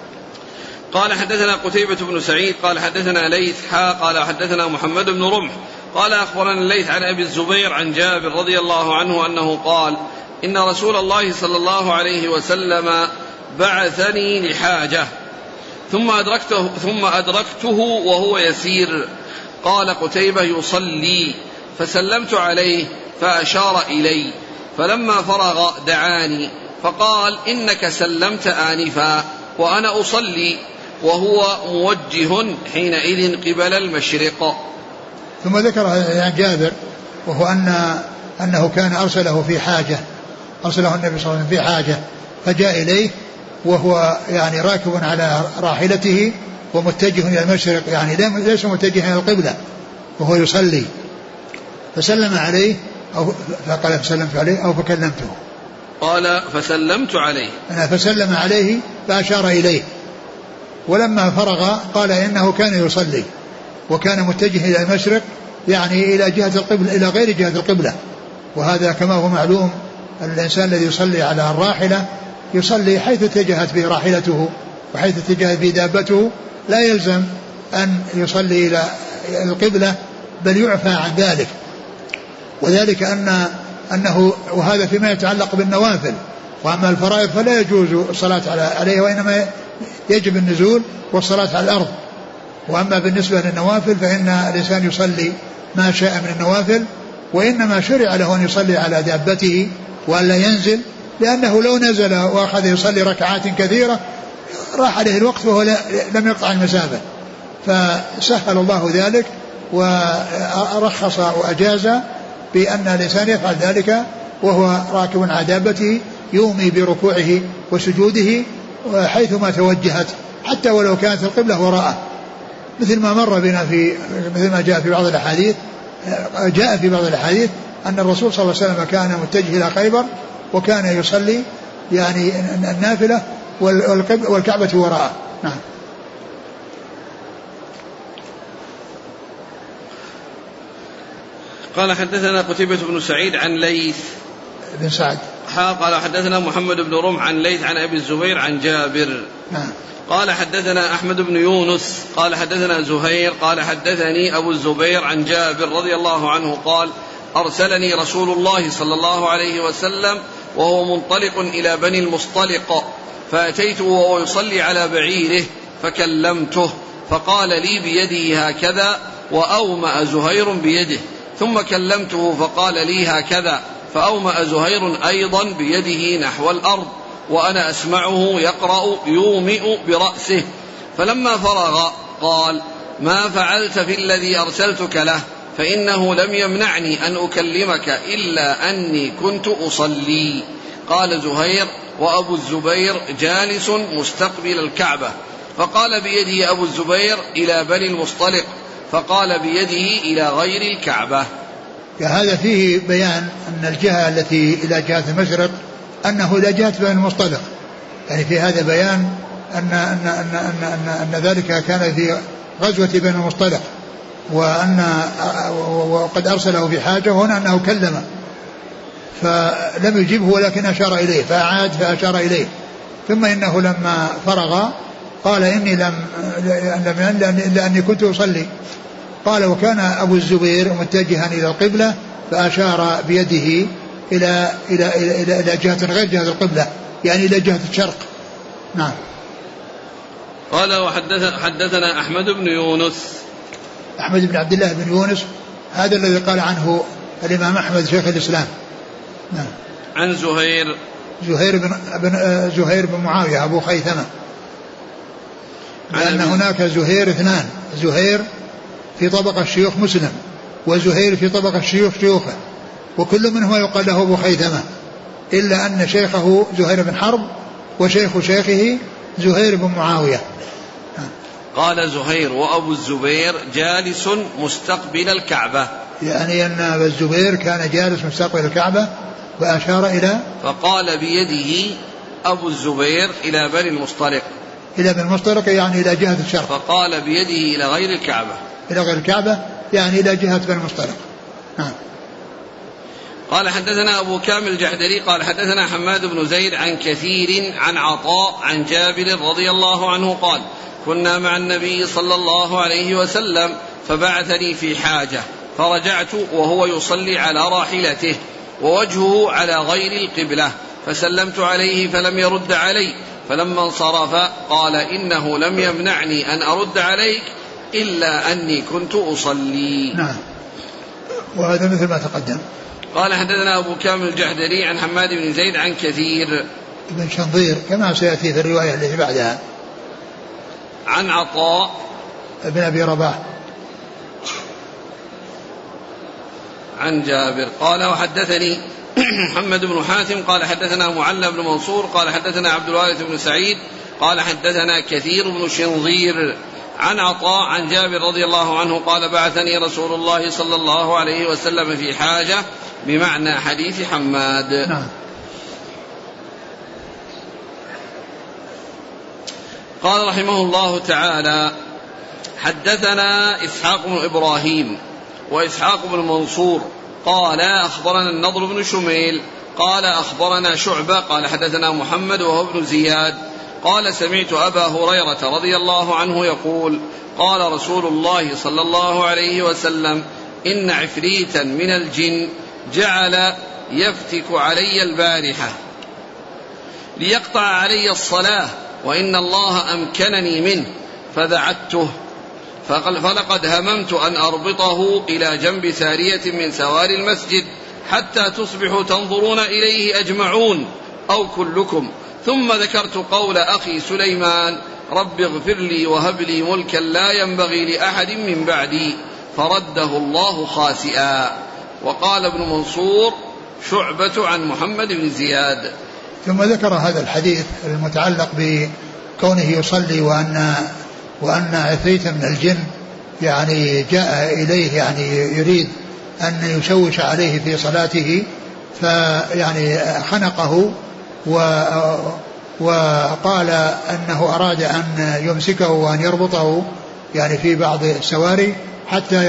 قال حدثنا قتيبة بن سعيد قال حدثنا ليث قال حدثنا محمد بن رمح قال أخبرنا الليث عن أبي الزبير عن جابر رضي الله عنه أنه قال إن رسول الله صلى الله عليه وسلم بعثني لحاجة ثم أدركته وهو يسير, قال قتيبة يصلي فسلمت عليه فأشار إلي, فلما فرغ دعاني فقال إنك سلمت آنفا وأنا أصلي وهو موجه حينئذ قبل المشرق. ثم ذكر عن جابر وهو أنه كان أرسله في حاجة, أرسله النبي صلى الله عليه وسلم في حاجة فجاء إليه وهو يعني راكب على راحلته ومتجه إلى المشرق, يعني ليس متجه إلى القبلة وهو يصلي, فسلم عليه أو فقال فسلمت عليه أو فكلمته, قال فسلمت عليه أنا فسلم عليه فأشار إليه, ولما فرغ قال إنه كان يصلي وكان متجه إلى المشرق يعني إلى جهة القبلة إلى غير جهة القبلة, وهذا كما هو معلوم الإنسان الذي يصلي على الراحلة يصلي حيث اتجهت به راحلته وحيث اتجهت به دابته, لا يلزم أن يصلي إلى القبلة بل يعفى عن ذلك, وذلك أنه وهذا فيما يتعلق بالنوافل, وأما الفرائض فلا يجوز الصلاة عليه وإنما يجب النزول والصلاة على الأرض, وأما بالنسبة للنوافل فإن الإنسان يصلي ما شاء من النوافل, وإنما شرع له أن يصلي على دابته وأن لا ينزل, لأنه لو نزل وأخذ يصلي ركعات كثيرة راح عليه الوقت وهو لم يقطع المسافة, فسهل الله ذلك ورخص وأجاز بأن الإنسان يفعل ذلك وهو راكب على دابته يومي بركوعه وسجوده حيثما توجهت حتى ولو كانت القبلة وراءه, مثل ما مر بنا مثل ما جاء في بعض الأحاديث أن الرسول صلى الله عليه وسلم كان متجه إلى خيبر وكان يصلي يعني النافلة والكعبة وراءه. نعم. قال حدثنا قتيبة بن سعيد عن ليث بن سعد قال حدثنا محمد بن رمح عن ليث عن أبي الزبير عن جابر. نعم. قال حدثنا أحمد بن يونس قال حدثنا زهير قال حدثني أبو الزبير عن جابر رضي الله عنه قال أرسلني رسول الله صلى الله عليه وسلم وهو منطلق إلى بني المصطلق, فأتيته وهو يصلي على بعيره فكلمته فقال لي بيدي هكذا, وأومأ زهير بيده, ثم كلمته فقال لي هكذا, فأومأ زهير أيضا بيده نحو الأرض وأنا أسمعه يقرأ يومئ برأسه, فلما فرغ قال ما فعلت في الذي أرسلتك له, فإنه لم يمنعني أن أكلمك إلا أني كنت أصلي. قال زهير وأبو الزبير جالس مستقبل الكعبة, فقال بيده أبو الزبير إلى بني المصطلق, فقال بيده إلى غير الكعبة. هذا فيه بيان أن الجهة التي إلى جهة المشرق أنه إلى جهة بني المصطلق, يعني في هذا بيان أن ذلك كان في غزوة بني المصطلق وقد أرسله في حاجة, هنا أنه كلمه فلم يجبه ولكن أشار إليه فأعاد فأشار إليه, ثم إنه لما فرغ قال إني لأني كنت أصلي, قال وكان أبو الزبير متجها إلى القبلة فأشار بيده إلى إلى إلى إلى, إلى جهة غير جهة القبلة, يعني إلى جهة الشرق. نعم. قال وحدثنا أحمد بن يونس, أحمد بن عبد الله بن يونس هذا الذي قال عنه الإمام أحمد شيخ الإسلام. نعم. عن زهير بن معاوية أبو خيثمة, لأن هناك زهير اثنان, زهير في طبقة شيوخ مسلم وزهير في طبقة شيوخ شيوخه, وكل منهما يقال له أبو خيثمة, إلا أن شيخه زهير بن حرب وشيخ شيخه زهير بن معاوية. قال زهير وأبو الزبير جالس مستقبل الكعبة, يعني أن أبو الزبير كان جالس مستقبل الكعبة, وأشار إلى فقال بيده أبو الزبير إلى بني المصطلق, إلى بني المصطلق يعني إلى جهة الشرق, فقال بيده إلى غير الكعبة, إلى غير الكعبة يعني إلى جهة بني المصطلق. قال حدثنا أبو كامل الجحدري قال حدثنا حماد بن زيد عن كثير عن عطاء عن جابر رضي الله عنه قال كنا مع النبي صلى الله عليه وسلم فبعثني في حاجة فرجعت وهو يصلي على راحلته ووجهه على غير القبلة فسلمت عليه فلم يرد علي, فلما انصرف قال إنه لم يمنعني أن أرد عليك إلا أني كنت أصلي. نعم, وهذا مثل ما تقدم. قال حدثنا أبو كامل الجحدري عن حماد بن زيد عن كثير بن شنظير كما سيأتي في الرواية التي بعدها عن عطاء بن أبي رباح عن جابر. قال وحدثني محمد بن حاتم قال حدثنا معلم بن منصور قال حدثنا عبد الوارث بن سعيد قال حدثنا كثير بن شنظير عن عطاء عن جابر رضي الله عنه قال بعثني رسول الله صلى الله عليه وسلم في حاجة, بمعنى حديث حماد. نعم. قال رحمه الله تعالى حدثنا إسحاق بن إبراهيم وإسحاق بن منصور قال أخبرنا النضر بن شميل قال أخبرنا شعبة قال حدثنا محمد وهو ابن زياد قال سمعت أبا هريرة رضي الله عنه يقول قال رسول الله صلى الله عليه وسلم إن عفريتا من الجن جعل يفتك علي البارحة ليقطع علي الصلاة وإن الله أمكنني منه فدعته, فلقد هممت أن أربطه إلى جنب سارية من سواري المسجد حتى تصبحوا تنظرون إليه أجمعون أو كلكم, ثم ذكرت قول أخي سليمان رب اغفر لي وهب لي ملكا لا ينبغي لأحد من بعدي, فرده الله خاسئا. وقال ابن منصور شعبة عن محمد بن زياد. ثم ذكر هذا الحديث المتعلق بكونه يصلي وأن عفريتا من الجن يعني جاء إليه, يعني يريد أن يشوش عليه في صلاته, فيعني خنقه وقال أنه أراد أن يمسكه وأن يربطه يعني في بعض السواري حتى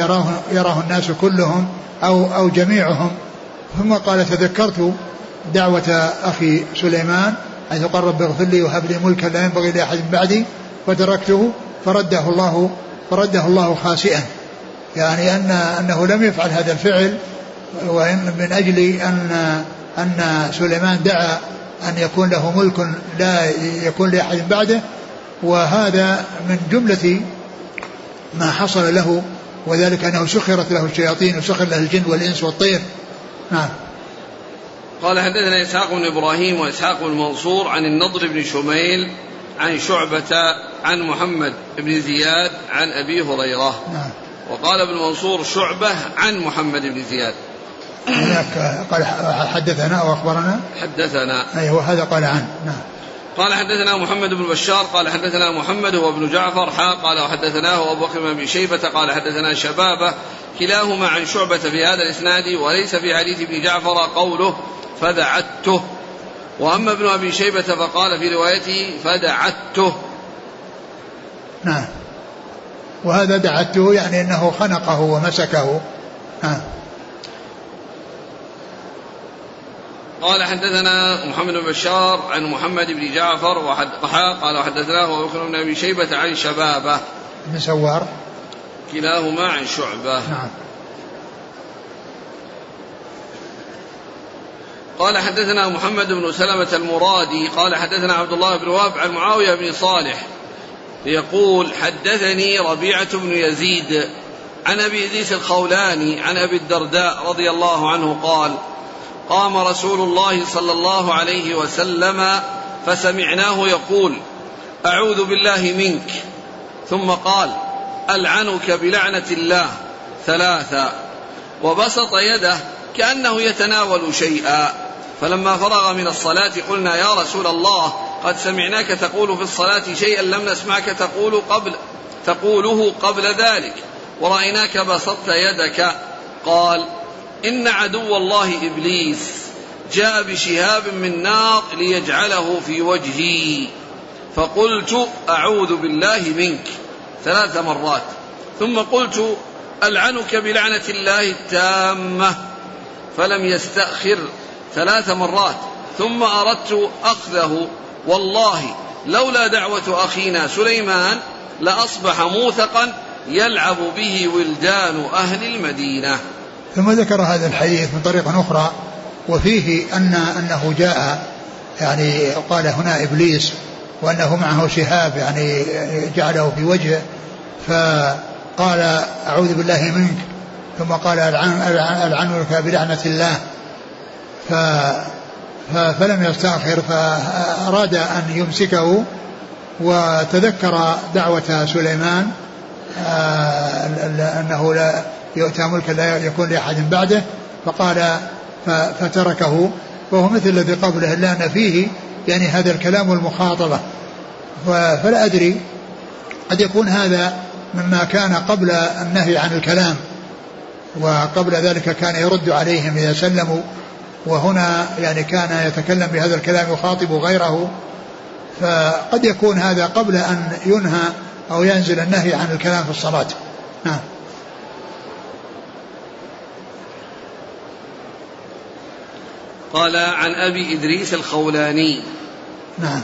يراه الناس كلهم أو جميعهم. ثم قال تذكرت دعوة أخي سليمان حيث قال رب اغفر لي وهب لي ملكا لا ينبغي لأحد من بعدي فتركته فرده الله خاسئا, يعني أنه لم يفعل هذا الفعل, وإن من أجل أن سليمان دعا أن يكون له ملك لا يكون لأحد بعده, وهذا من جملة ما حصل له, وذلك أنه سخرت له الشياطين وسخر له الجن والإنس والطير. نعم. قال حدثنا إسحاق بن إبراهيم وإسحاق بن منصور عن النضر بن شميل عن شعبة عن محمد بن زياد عن أبي هريرة. نعم. وقال ابن منصور شعبة عن محمد بن زياد. قال حدثنا أو أخبرنا حدثنا, أيوه هذا قال عنه. نعم. قال حدثنا محمد بن بشار قال حدثنا محمد وابن جعفر قال وحدثناه أبو بكر بن أبي شيبة قال حدثنا شبابة كلاهما عن شعبة في هذا الإسناد, وليس في حديث ابن جعفر قوله فدعته, وأما ابن أبي شيبة فقال في روايته فدعته. نعم, وهذا دعته يعني أنه خنقه ومسكه. نعم. قال حدثنا محمد بن بشار عن محمد بن جعفر وحدثناه قال وحدثناه أبو بكر بن أبي شيبة عن شبابة بن سوار كلاهما عن شعبة. نعم. قال حدثنا محمد بن سلمة المرادي قال حدثنا عبد الله بن وهب عن معاوية بن صالح يقول حدثني ربيعة بن يزيد عن أبي إدريس الخولاني عن أبي الدرداء رضي الله عنه قال قام رسول الله صلى الله عليه وسلم فسمعناه يقول أعوذ بالله منك ثم قال ألعنك بلعنة الله ثلاثا وبسط يده كأنه يتناول شيئا فلما فرغ من الصلاة قلنا يا رسول الله قد سمعناك تقول في الصلاة شيئا لم نسمعك تقوله قبل ذلك ورأيناك بسطت يدك قال إن عدو الله إبليس جاء بشهاب من نار ليجعله في وجهي فقلت أعوذ بالله منك 3 مرات ثم قلت ألعنك بلعنة الله التامة فلم يستأخر 3 مرات ثم أردت أخذه والله لولا دعوة أخينا سليمان لأصبح موثقا يلعب به ولدان أهل المدينة. ثم ذكر هذا الحديث من طريقة أخرى وفيه أنه جاء يعني قال هنا إبليس وأنه معه شهاب يعني جعله في وجهه فقال أعوذ بالله منك ثم قال ألعنك بلعنة الله فلم يستأخر فأراد أن يمسكه وتذكر دعوة سليمان أنه لا يؤتى ملكا لا يكون لأحد بعده فقال فتركه وهو مثل الذي قبله إلا أن فيه يعني هذا الكلام والمخاطبة فلا أدري قد يكون هذا مما كان قبل النهي عن الكلام وقبل ذلك كان يرد عليهم إذا سلموا وهنا يعني كان يتكلم بهذا الكلام يخاطب غيره فقد يكون هذا قبل أن ينهى أو ينزل النهي عن الكلام في الصلاة. نعم. قال عن أبي إدريس الخولاني. نعم.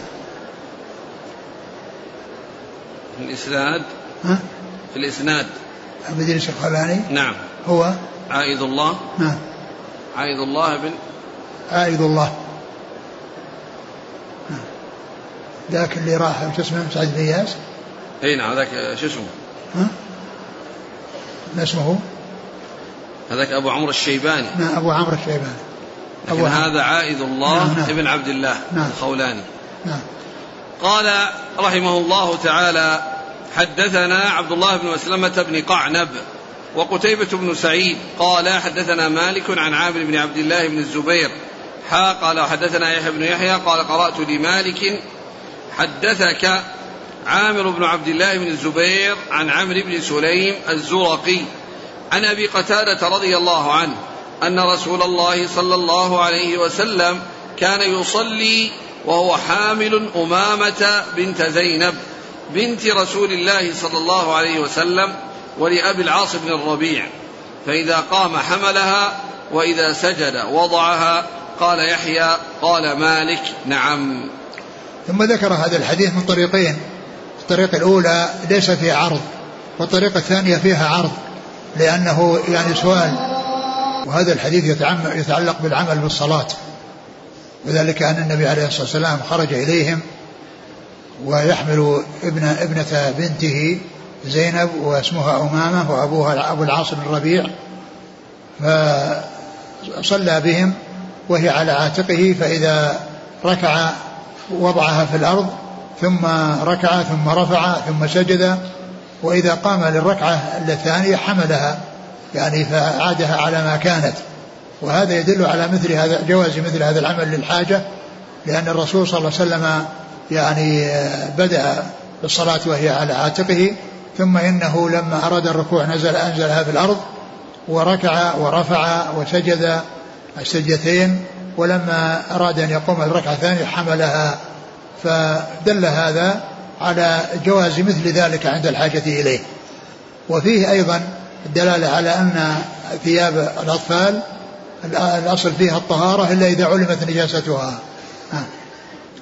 في الإسناد أبي إدريس الخولاني. نعم. هو عائد الله. نعم. عائد الله ذاك اللي راح شو اسمه سعد بن ياس. اي نعم هذاك شو اسمه؟ ما اسمه؟ هذاك أبو عمرو الشيباني. نعم أبو عمرو الشيباني. لكن هذا عائد الله. نعم. ابن عبد الله. نعم. الخولاني. نعم. قال رحمه الله تعالى حدثنا عبد الله بن مسلمة بن قعنب وقتيبة بن سعيد قال حدثنا مالك عن عامر بن عبد الله بن الزبير قال حدثنا يحيى بن يحيى قال قرأت لمالك حدثك عامر بن عبد الله بن الزبير عن عمرو بن سليم الزرقي عن أبي قتادة رضي الله عنه أن رسول الله صلى الله عليه وسلم كان يصلي وهو حامل أمامة بنت زينب بنت رسول الله صلى الله عليه وسلم ولأبي العاص بن الربيع فإذا قام حملها وإذا سجد وضعها قال يحيى قال مالك. نعم. ثم ذكر هذا الحديث من طريقين. الطريقة الأولى ليس فيها عرض والطريقة الثانية فيها عرض لأنه يعني سؤال وهذا الحديث يتعلق بالعمل بالصلاة وذلك أن النبي عليه الصلاة والسلام خرج إليهم ويحمل ابنة بنته زينب واسمها أمامة وأبوها أبو العاص بن الربيع فصلى بهم وهي على عاتقه فإذا ركع وضعها في الأرض ثم ركع ثم رفع ثم سجد وإذا قام للركعة الثانية حملها يعني فعادها على ما كانت وهذا يدل على مثل هذا جواز مثل هذا العمل للحاجة لأن الرسول صلى الله عليه وسلم يعني بدأ بالصلاة وهي على عاتقه ثم إنه لما أراد الركوع أنزلها في الأرض وركع ورفع وسجد السجدتين ولما أراد أن يقوم الركعة الثانية حملها فدل هذا على جواز مثل ذلك عند الحاجة إليه. وفيه أيضا الدلالة على أن ثياب الأطفال الأصل فيها الطهارة إلا إذا علمت نجاستها.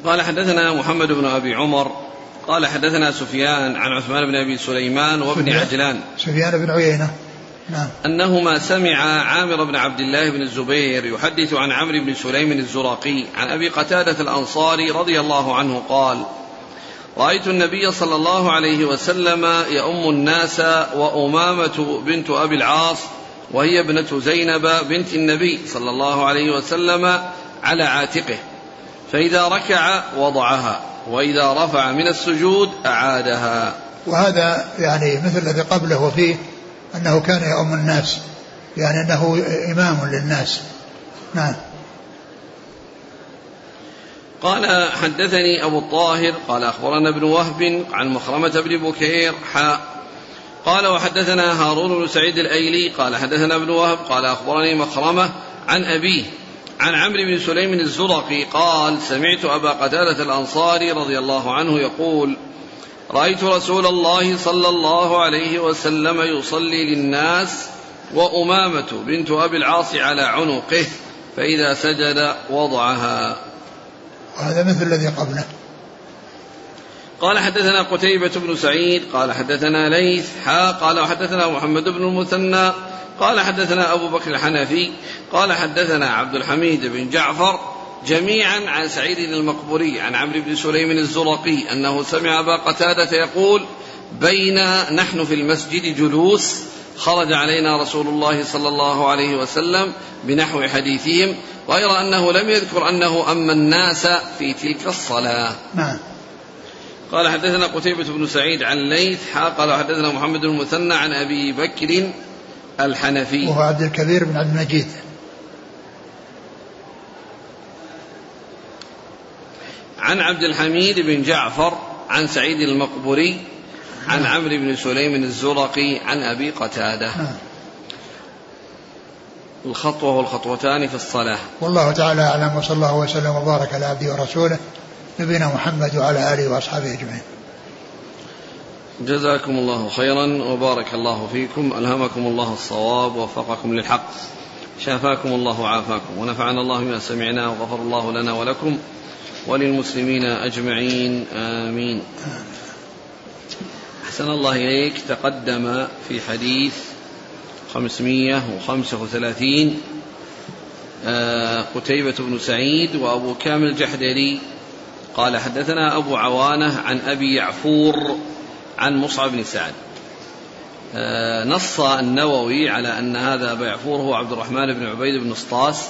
قال حدثنا محمد بن أبي عمر قال حدثنا سفيان عن عثمان بن أبي سليمان وابن عجلان. سفيان بن عيينة أنهما سمعا عامر بن عبد الله بن الزبير يحدث عن عمرو بن سليم الزراقي عن أبي قتادة الأنصاري رضي الله عنه قال: رأيت النبي صلى الله عليه وسلم يؤم الناس وأمامة بنت أبي العاص وهي ابنة زينب بنت النبي صلى الله عليه وسلم على عاتقه، فإذا ركع وضعها، وإذا رفع من السجود أعادها. وهذا يعني مثل الذي قبله، وفيه أنه كان يؤم الناس، يعني أنه إمام للناس. نعم. قال: حدثني أبو الطاهر قال أخبرنا ابن وهب عن مخرمة بن بكير قال: وحدثنا هارون بن سعيد الأيلي قال حدثنا ابن وهب قال أخبرني مخرمة عن أبيه عن عمرو بن سليم الزرقي قال: سمعت أبا قتادة الأنصاري رضي الله عنه يقول: رأيت رسول الله صلى الله عليه وسلم يصلي للناس وأمامة بنت أبي العاص على عنقه، فإذا سجد وضعها. وهذا مثل الذي قبله. قال: حدثنا قتيبة بن سعيد قال حدثنا ليث قال وحدثنا محمد بن المثنى قال حدثنا أبو بكر الحنفي قال حدثنا عبد الحميد بن جعفر جميعا عن سعيد المقبوري عن عمرو بن سليم الزرقي أنه سمع أبا قتادة يقول: بين نحن في المسجد جلوس خرج علينا رسول الله صلى الله عليه وسلم بنحو حديثهم، غير أنه لم يذكر أنه أما الناس في تلك الصلاة. نعم. قال: حدثنا قتيبة بن سعيد عن ليث قال حدثنا محمد بن المثنى عن أبي بكر الحنفي وهو عبد الكبير بن عبد المجيد. عن عبد الحميد بن جعفر عن سعيد المقبوري عن عمرو بن سليم الزرقي عن أبي قتادة. الخطوة والخطوتان في الصلاة. والله تعالى أعلم، وصلى الله وسلم وبارك على عبده ورسوله نبينا محمد وعلى آله وأصحابه أجمعين. جزاكم الله خيرا وبارك الله فيكم، ألهمكم الله الصواب ووفقكم للحق، شافاكم الله وعافاكم، ونفعنا الله بما سمعنا، وغفر الله لنا ولكم وللمسلمين أجمعين، آمين. أحسن الله إليك. تقدم في حديث 535 قتيبة بن سعيد وأبو كامل الجحدري قال حدثنا أبو عوانة عن أبي يعفور عن مصعب بن سعد. نص النووي على أن هذا أبو يعفور هو عبد الرحمن بن عبيد بن اسطاس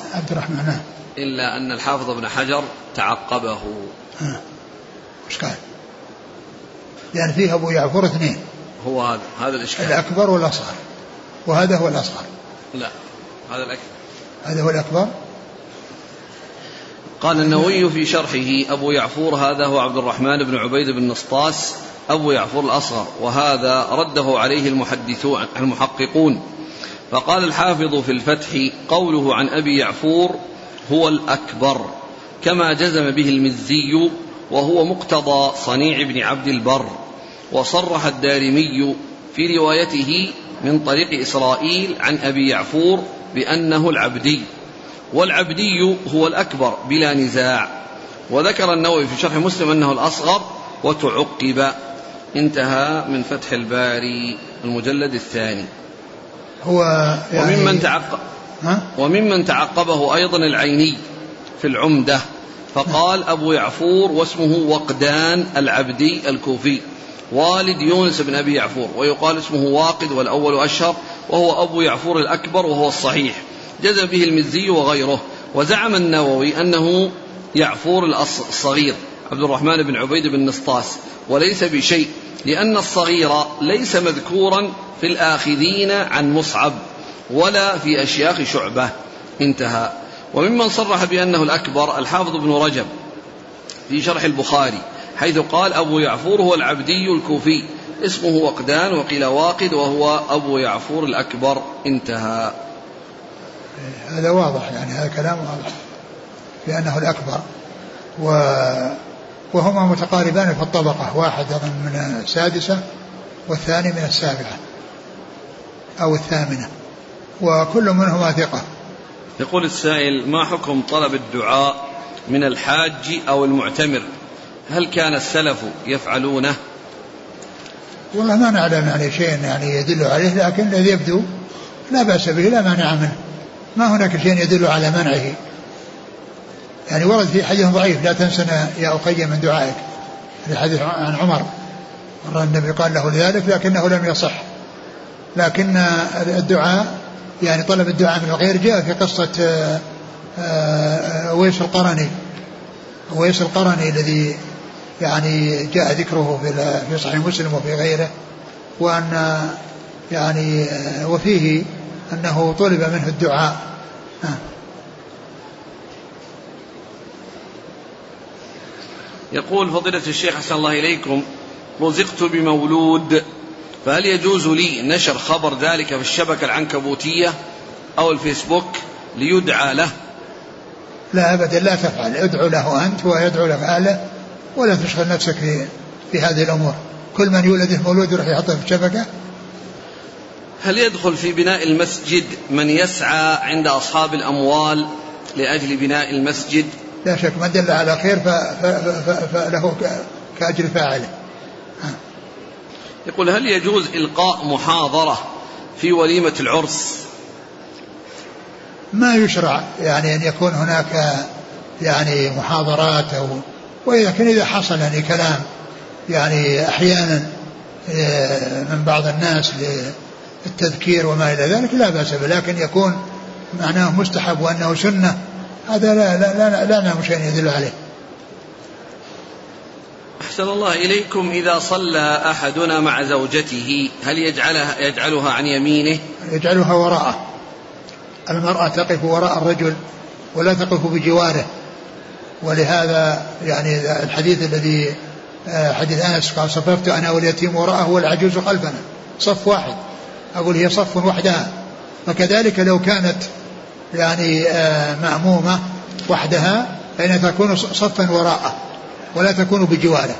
إلا أن الحافظ بن حجر تعقبه. إشكال، لأن فيه أبو يعفور اثنين، هو هذا الإشكال. الأكبر والأصغر، وهذا هو الأصغر. لا، هذا الأكبر، هذا هو الأكبر. قال النووي في شرحه: أبو يعفور هذا هو عبد الرحمن بن عبيد بن نصطاس أبو يعفور الأصغر، وهذا رده عليه المحدثون المحققون، فقال الحافظ في الفتح: قوله عن أبي يعفور هو الأكبر، كما جزم به المزي وهو مقتضى صنيع بن عبد البر، وصرح الدارمي في روايته من طريق إسرائيل عن أبي يعفور بأنه العبدي، والعبدي هو الأكبر بلا نزاع، وذكر النووي في شرح مسلم أنه الأصغر وتعقب. انتهى من فتح الباري المجلد الثاني. هو يعني وممن تعقبه أيضا العيني في العمدة، فقال: أبو يعفور واسمه وقدان العبدي الكوفي، والد يونس بن أبي يعفور، ويقال اسمه واقد والأول أشهر، وهو أبو يعفور الأكبر، وهو الصحيح، جزم به المزي وغيره. وزعم النووي أنه يعفور الصغير عبد الرحمن بن عبيد بن نصطاس، وليس بشيء، لأن الصغير ليس مذكورا في الآخذين عن مصعب ولا في أشياخ شعبة. انتهى. وممن صرح بأنه الأكبر الحافظ بن رجب في شرح البخاري، حيث قال: أبو يعفور هو العبدي الكوفي، اسمه وقدان، وقيل واقد، وهو أبو يعفور الأكبر. انتهى. هذا واضح، يعني هذا كلام واضح لأنه الأكبر، وهما متقاربان في الطبقة، واحد من السادسة والثاني من السابعة أو الثامنة، وكل منهما ثقة. يقول السائل: ما حكم طلب الدعاء من الحاج أو المعتمر؟ هل كان السلف يفعلونه؟ والله ما نعلم عليه شيء يعني يدل عليه، لكن الذي يبدو لا بأس به لا مانع منه, ما هناك شيء يدل على منعه. يعني ورد في حديث ضعيف لا تنسنا يا أقي من دعائك, الحديث عن عمر مرة النبي قال له لذلك لكنه لم يصح, لكن الدعاء يعني طلب الدعاء من الغير جاء في قصة أويس القرني الذي يعني جاء ذكره في صحيح مسلم وفي غيره, وأن يعني وفيه أنه طلب منه الدعاء. يقول فضيلة الشيخ أحسن الله إليكم, رزقت بمولود فهل يجوز لي نشر خبر ذلك في الشبكة العنكبوتية أو الفيسبوك ليدعى له؟ لا أبدا لا تفعل, ادعو له أنت ويدعو لك أهله, ولا تشغل نفسك في هذه الأمور. كل من يولده مولود يروح يحطه في الشبكة. هل يدخل في بناء المسجد من يسعى عند أصحاب الأموال لأجل بناء المسجد؟ لا شك, من دل على خير فله كأجر فاعله. يقول هل يجوز إلقاء محاضرة في وليمة العرس؟ ما يشرع يعني أن يكون هناك يعني محاضرات, أو ولكن إذا حصل يعني كلام يعني أحيانا من بعض الناس للتذكير وما إلى ذلك لا بأس به, لكن يكون معناه مستحب وأنه سنة, هذا لا لا لا لا نعم شيء يدل عليه. أحسن الله إليكم, إذا صلى أحدنا مع زوجته هل يجعلها عن يمينه؟ يجعلها وراءه, المرأة تقف وراء الرجل ولا تقف بجواره, ولهذا يعني الحديث الذي حديث أنس قال صففت أنا واليتيم وراءه والعجوز خلفنا, صف واحد, أقول هي صف وحدها. فكذلك لو كانت يعني مأمومة وحدها فإن تكون صفا وراءه ولا تكون بجواره.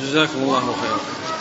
جزاكم الله خيرا.